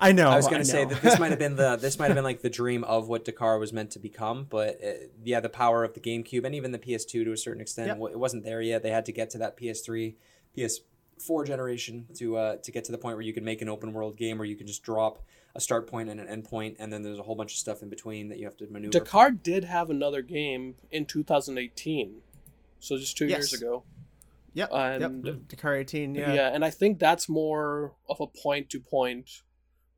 I know. I was going to say that this might have been the this might have been like the dream of what Dakar was meant to become, but it, yeah, the power of the GameCube and even the P S two to a certain extent, yep. it wasn't there yet. They had to get to that P S three, P S four generation to uh, to get to the point where you can make an open world game where you can just drop a start point and an end point, and then there's a whole bunch of stuff in between that you have to maneuver. Dakar did have another game in two thousand eighteen, so just two yes. years ago. Yep. And yep. Dakar eighteen. Yeah. Yeah, and I think that's more of a point to point.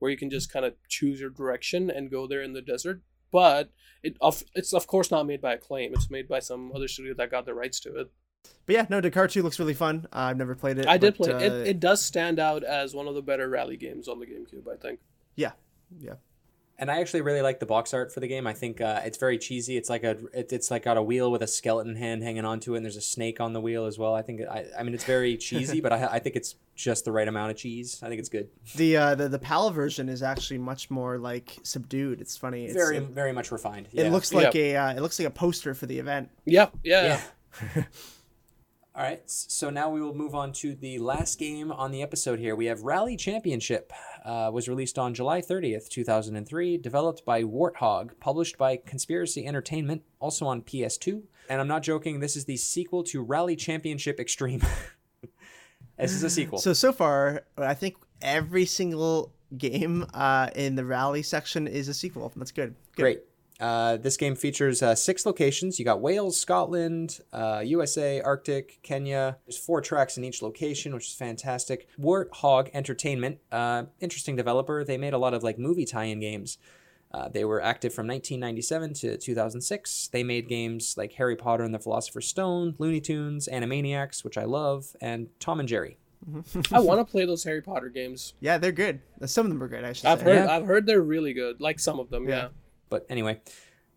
Where you can just kind of choose your direction and go there in the desert, but it of it's of course not made by Acclaim. It's made by some other studio that got the rights to it. But yeah, no, Dakar two looks really fun. Uh, I've never played it. I but, did play uh, it. It does stand out as one of the better rally games on the GameCube, I think. Yeah, yeah. And I actually really like the box art for the game. I think uh, it's very cheesy. It's like a it, it's like got a wheel with a skeleton hand hanging onto it, and there's a snake on the wheel as well. I think I I mean it's very cheesy, but I I think it's just the right amount of cheese. I think it's good. The uh, the the P A L version is actually much more like subdued. It's funny. It's very very much refined. Yeah. It looks like yeah. a uh, it looks like a poster for the event. Yep. Yeah. yeah. yeah. All right, so now we will move on to the last game on the episode here. We have Rally Championship, uh, was released on July thirtieth, two thousand three, developed by Warthog, published by Conspiracy Entertainment, also on P S two. And I'm not joking, this is the sequel to Rally Championship Extreme. This is a sequel. So, so far, I think every single game uh, in the Rally section is a sequel. That's good. good. Great. Uh, this game features uh, six locations. You got Wales, Scotland, uh, U S A, Arctic, Kenya. There's four tracks in each location, which is fantastic. Warthog Entertainment, uh, interesting developer. They made a lot of like movie tie-in games. Uh, they were active from nineteen ninety-seven to two thousand six. They made games like Harry Potter and the Philosopher's Stone, Looney Tunes, Animaniacs, which I love, and Tom and Jerry. I want to play those Harry Potter games. Yeah, they're good. Some of them are good, I should I've say. Heard, yeah. I've heard they're really good, like some of them, yeah. yeah. But anyway,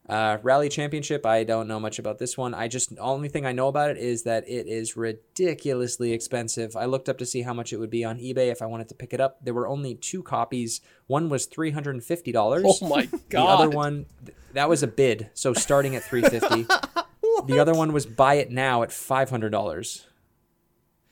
uh, Rally Championship, I don't know much about this one. I just, the only thing I know about it is that it is ridiculously expensive. I looked up to see how much it would be on eBay if I wanted to pick it up. There were only two copies. One was three hundred fifty dollars. Oh my God. The other one, that was a bid. So starting at three hundred fifty dollars. The other one was buy it now at five hundred dollars.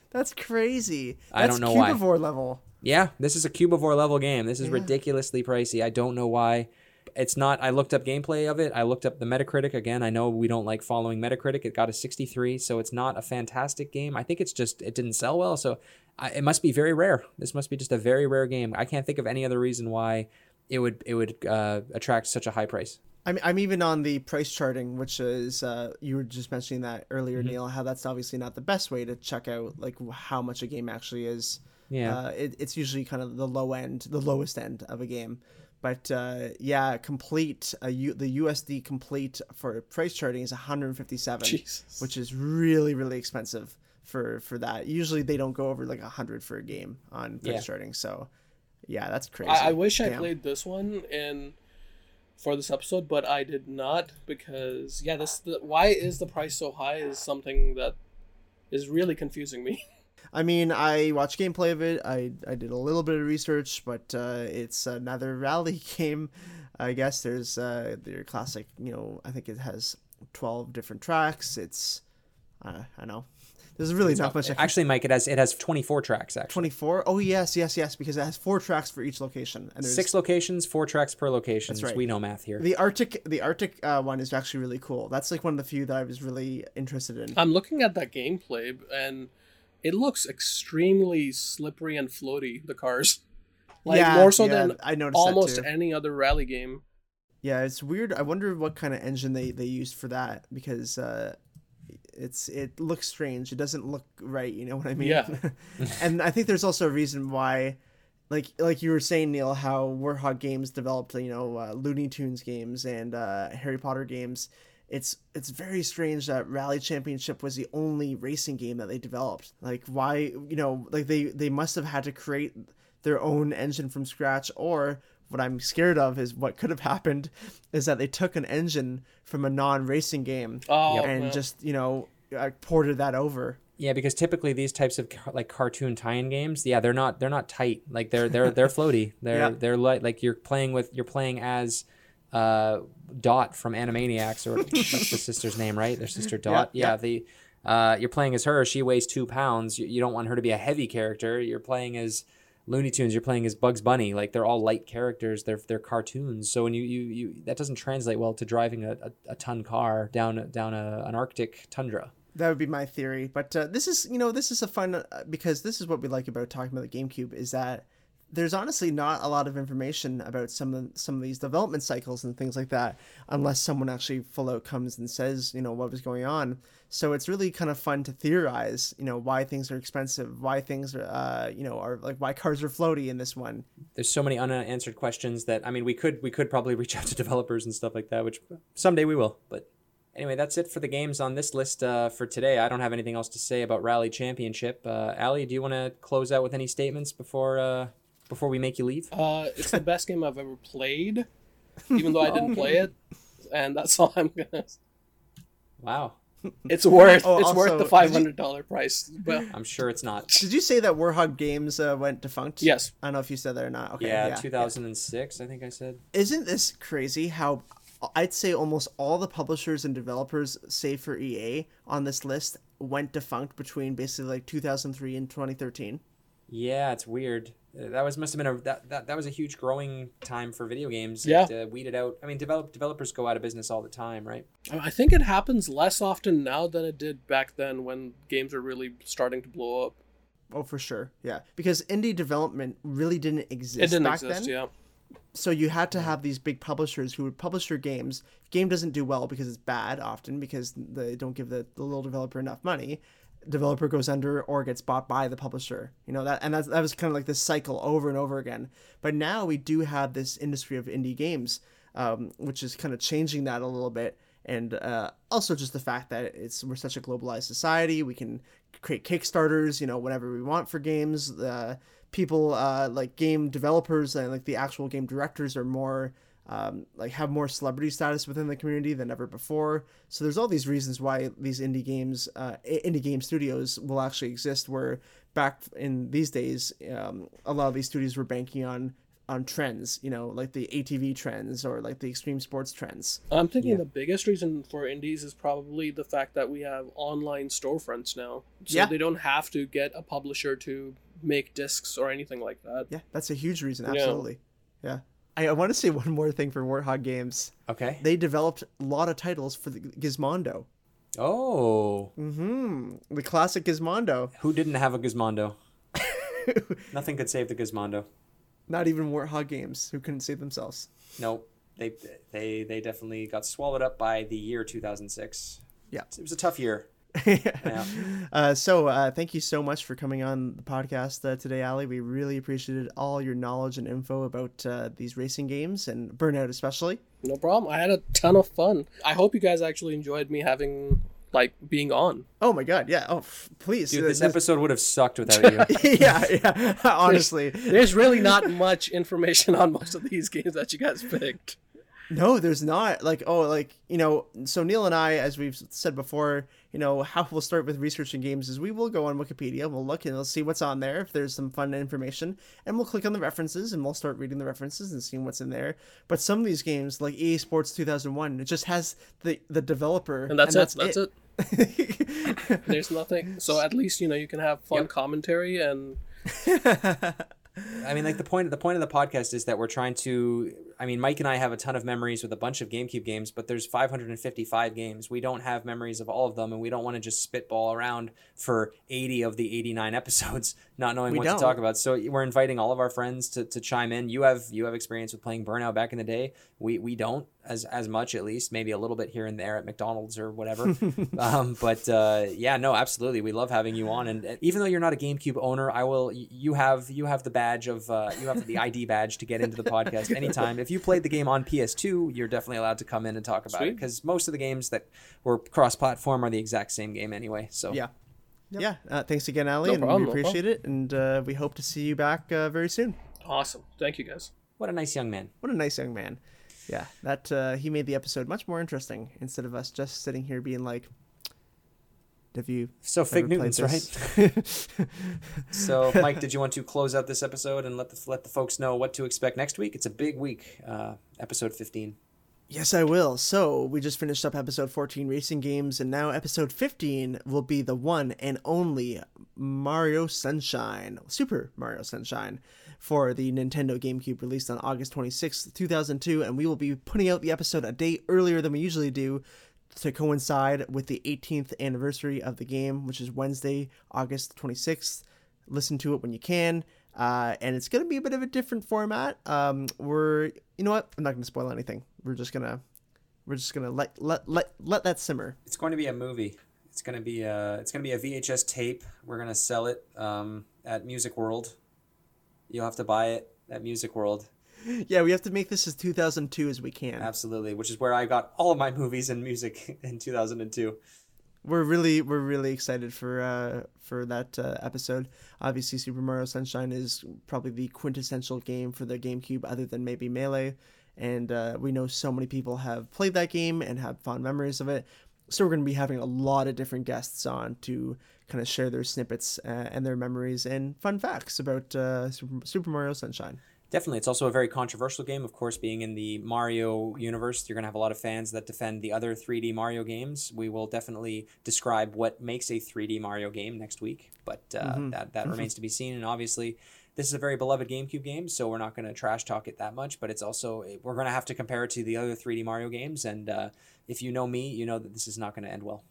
That's crazy. That's I don't know why. That's Cubivore level. Yeah, this is a Cubivore level game. This is yeah. ridiculously pricey. I don't know why. It's not, I looked up gameplay of it. I looked up the Metacritic. Again, I know we don't like following Metacritic. It got a sixty-three, so it's not a fantastic game. I think it's just, it didn't sell well, so I, it must be very rare. This must be just a very rare game. I can't think of any other reason why it would it would uh, attract such a high price. I'm I'm even on the price charting, which is, uh, you were just mentioning that earlier, mm-hmm. Neil, how that's obviously not the best way to check out like how much a game actually is. Yeah, uh, it, it's usually kind of the low end, the lowest end of a game. But uh, yeah, complete uh, U- the U S D complete for price charting is one hundred fifty-seven, Jesus. Which is really really expensive for, for that. Usually they don't go over like one hundred for a game on price yeah. charting. So yeah, that's crazy. I, I wish Damn. I played this one in for this episode, but I did not because yeah, this the, why is the price so high is something that is really confusing me. I mean, I watched gameplay of it. I, I did a little bit of research, but uh, it's another rally game. I guess there's uh, your classic, you know, I think it has twelve different tracks. It's, uh, I know. There's really it's not up, much. Actually, actually, Mike, it has it has twenty-four tracks, actually. twenty-four? Oh, yes, yes, yes, because it has four tracks for each location. And there's... Six locations, four tracks per location. That's right. We know math here. The Arctic the Arctic uh, one is actually really cool. That's like one of the few that I was really interested in. I'm looking at that gameplay, and... It looks extremely slippery and floaty, the cars. Like yeah, more so yeah, than almost any other rally game. Yeah, it's weird. I wonder what kind of engine they, they used for that because uh, it's it looks strange. It doesn't look right, you know what I mean? Yeah. And I think there's also a reason why like like you were saying, Neil, how Warthog Games developed, you know, uh, Looney Tunes games and uh, Harry Potter games. It's it's very strange that Rally Championship was the only racing game that they developed. Like, why, you know, like they, they must have had to create their own engine from scratch. Or what I'm scared of is what could have happened is that they took an engine from a non-racing game oh, and man. just, you know, ported that over. Yeah, because typically these types of ca- like cartoon tie-in games, yeah, they're not they're not tight. Like they're they're they're floaty. They're yeah. they're light. Like you're playing with you're playing as uh, Dot from Animaniacs, or that's the sister's name, right? Their sister Dot. Yeah, yeah, yeah. the uh, you're playing as her. She weighs two pounds. You, you don't want her to be a heavy character. You're playing as Looney Tunes. You're playing as Bugs Bunny. Like they're all light characters. They're they're cartoons. So when you you, you that doesn't translate well to driving a, a, a ton car down down a, an Arctic tundra. That would be my theory, but uh, this is, you know, this is a fun, uh, because this is what we like about talking about the GameCube, is that there's honestly not a lot of information about some of the, some of these development cycles and things like that, unless someone actually full out comes and says, you know, what was going on. So it's really kind of fun to theorize, you know, why things are expensive, why things are, uh, you know, are like why cars are floaty in this one. There's so many unanswered questions that, I mean, we could we could probably reach out to developers and stuff like that, which someday we will, but. Anyway, that's it for the games on this list uh, for today. I don't have anything else to say about Rally Championship. Uh, Ali, do you want to close out with any statements before uh, before we make you leave? Uh, it's the best game I've ever played, even though I didn't play it, and that's all I'm gonna. Wow, it's worth oh, it's also, worth the five hundred dollar price. Well, I'm sure it's not. Did you say that Warthog Games uh, went defunct? Yes. I don't know if you said that or not. Okay. Yeah, yeah. two thousand six. Yeah. I think I said. Isn't this crazy? How. I'd say almost all the publishers and developers, save for E A, on this list went defunct between basically like two thousand three and twenty thirteen. Yeah, it's weird. That was must have been a that that, that was a huge growing time for video games. Yeah, it, uh, weeded out. I mean, develop developers go out of business all the time, right? I think it happens less often now than it did back then when games were really starting to blow up. Oh, for sure. Yeah, because indie development really didn't exist. It didn't back exist. Then. Yeah. So you had to have these big publishers who would publish your games. Game doesn't do well because it's bad often because they don't give the, the little developer enough money. Developer goes under or gets bought by the publisher. You know that, and that's, that was kind of like this cycle over and over again. But now we do have this industry of indie games, um, which is kind of changing that a little bit. And uh, also just the fact that it's we're such a globalized society. We can create Kickstarters, you know, whatever we want for games. Uh, people uh, like game developers and like the actual game directors are more um, like have more celebrity status within the community than ever before. So there's all these reasons why these indie games, uh, indie game studios will actually exist, where back in these days, um, a lot of these studios were banking on on trends, you know, like the A T V trends or like the extreme sports trends. I'm thinking yeah. the biggest reason for indies is probably the fact that we have online storefronts now. So yeah. they don't have to get a publisher to make discs or anything like that. Yeah, that's a huge reason. Absolutely. Yeah. yeah. I, I want to say one more thing for Warthog Games. Okay. They developed a lot of titles for the Gizmondo. Oh. Mm-hmm. The classic Gizmondo. Who didn't have a Gizmondo? Nothing could save the Gizmondo. Not even Warthog Games, who couldn't save themselves. No, they they they definitely got swallowed up by the year two thousand six. Yeah. It was a tough year. yeah. Yeah. Uh, so uh, thank you so much for coming on the podcast uh, today, Ali. We really appreciated all your knowledge and info about uh, these racing games and Burnout especially. No problem. I had a ton of fun. I hope you guys actually enjoyed me having... like being on. Oh my god, yeah. Oh, f- please. Dude, this, this episode would have sucked without you. yeah, yeah. Honestly, there's, there's really not much information on most of these games that you guys picked. No, there's not. Like, oh, like, you know, so Neil and I, as we've said before, you know, how we'll start with researching games is we will go on Wikipedia, we'll look and we'll see what's on there, if there's some fun information, and we'll click on the references and we'll start reading the references and seeing what's in there. But some of these games, like E A Sports two thousand one, it just has the, the developer. And that's and it, that's it. That's it. There's nothing. So at least, you know, you can have fun yep. commentary and... I mean, like the point, the point of the podcast is that we're trying to, I mean, Mike and I have a ton of memories with a bunch of GameCube games, but there's five hundred fifty-five games. We don't have memories of all of them, and we don't want to just spitball around for eighty of the eighty-nine episodes, not knowing we what don't. to talk about. So we're inviting all of our friends to, to chime in. You have, you have experience with playing Burnout back in the day. We, we don't as, as much, at least maybe a little bit here and there at McDonald's or whatever. um, but uh, yeah, no, absolutely. We love having you on. And, and even though you're not a GameCube owner, I will, you have, you have the bad badge of uh you have the I D badge to get into the podcast anytime. If you played the game on P S two, you're definitely allowed to come in and talk about Sweet. it, because most of the games that were cross-platform are the exact same game anyway. So yeah yep. yeah uh, thanks again, Ali. No problem, and we appreciate no it and uh we hope to see you back uh, very soon. Awesome. Thank you guys. What a nice young man what a nice young man. Yeah, that uh he made the episode much more interesting instead of us just sitting here being like, Have you so Fig Newtons, right? So, Mike, did you want to close out this episode and let the let the folks know what to expect next week? It's a big week, uh, episode fifteen. Yes, I will. So we just finished up episode fourteen, Racing Games, and now episode fifteen will be the one and only Mario Sunshine, Super Mario Sunshine, for the Nintendo GameCube, released on August twenty-sixth, two thousand two, and we will be putting out the episode a day earlier than we usually do to coincide with the eighteenth anniversary of the game, which is Wednesday, August twenty-sixth. Listen to it when you can. Uh, and it's going to be a bit of a different format. Um, we're, you know what? I'm not going to spoil anything. We're just going to, we're just going to let, let, let, let that simmer. It's going to be a movie. It's going to be a, it's going to be a V H S tape. We're going to sell it, um, at Music World. You'll have to buy it at Music World. Yeah. We have to make this as two thousand two as we can. Absolutely. Which is where I got all of my movies and music in two thousand two. We're really we're really excited for uh, for that uh, episode. Obviously, Super Mario Sunshine is probably the quintessential game for the GameCube, other than maybe Melee, and uh, we know so many people have played that game and have fond memories of it. So we're going to be having a lot of different guests on to kind of share their snippets uh, and their memories and fun facts about uh, Super, Super Mario Sunshine. Definitely. It's also a very controversial game. Of course, being in the Mario universe, you're going to have a lot of fans that defend the other three D Mario games. We will definitely describe what makes a three D Mario game next week, but uh, mm-hmm. that, that mm-hmm. remains to be seen. And obviously, this is a very beloved GameCube game, so we're not going to trash talk it that much, but it's also, we're going to have to compare it to the other three D Mario games. And uh, if you know me, you know that this is not going to end well.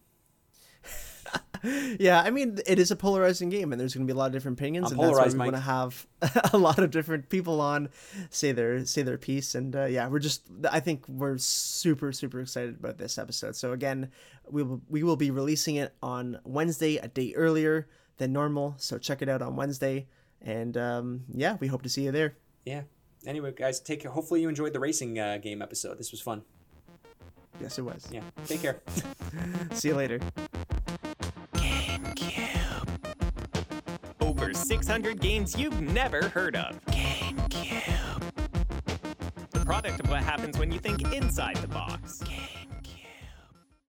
Yeah, I mean, it is a polarizing game, and there's going to be a lot of different opinions, I'm and that's why we Mike. want to have a lot of different people on say their say their piece. And uh, yeah, we're just, I think we're super super excited about this episode. So again, we will we will be releasing it on Wednesday, a day earlier than normal. So check it out on Wednesday, and um, yeah, we hope to see you there. Yeah. Anyway, guys, take care. Hopefully, you enjoyed the racing uh, game episode. This was fun. Yes, it was. Yeah. Take care. See you later. Over six hundred games you've never heard of. GameCube. The product of what happens when you think inside the box.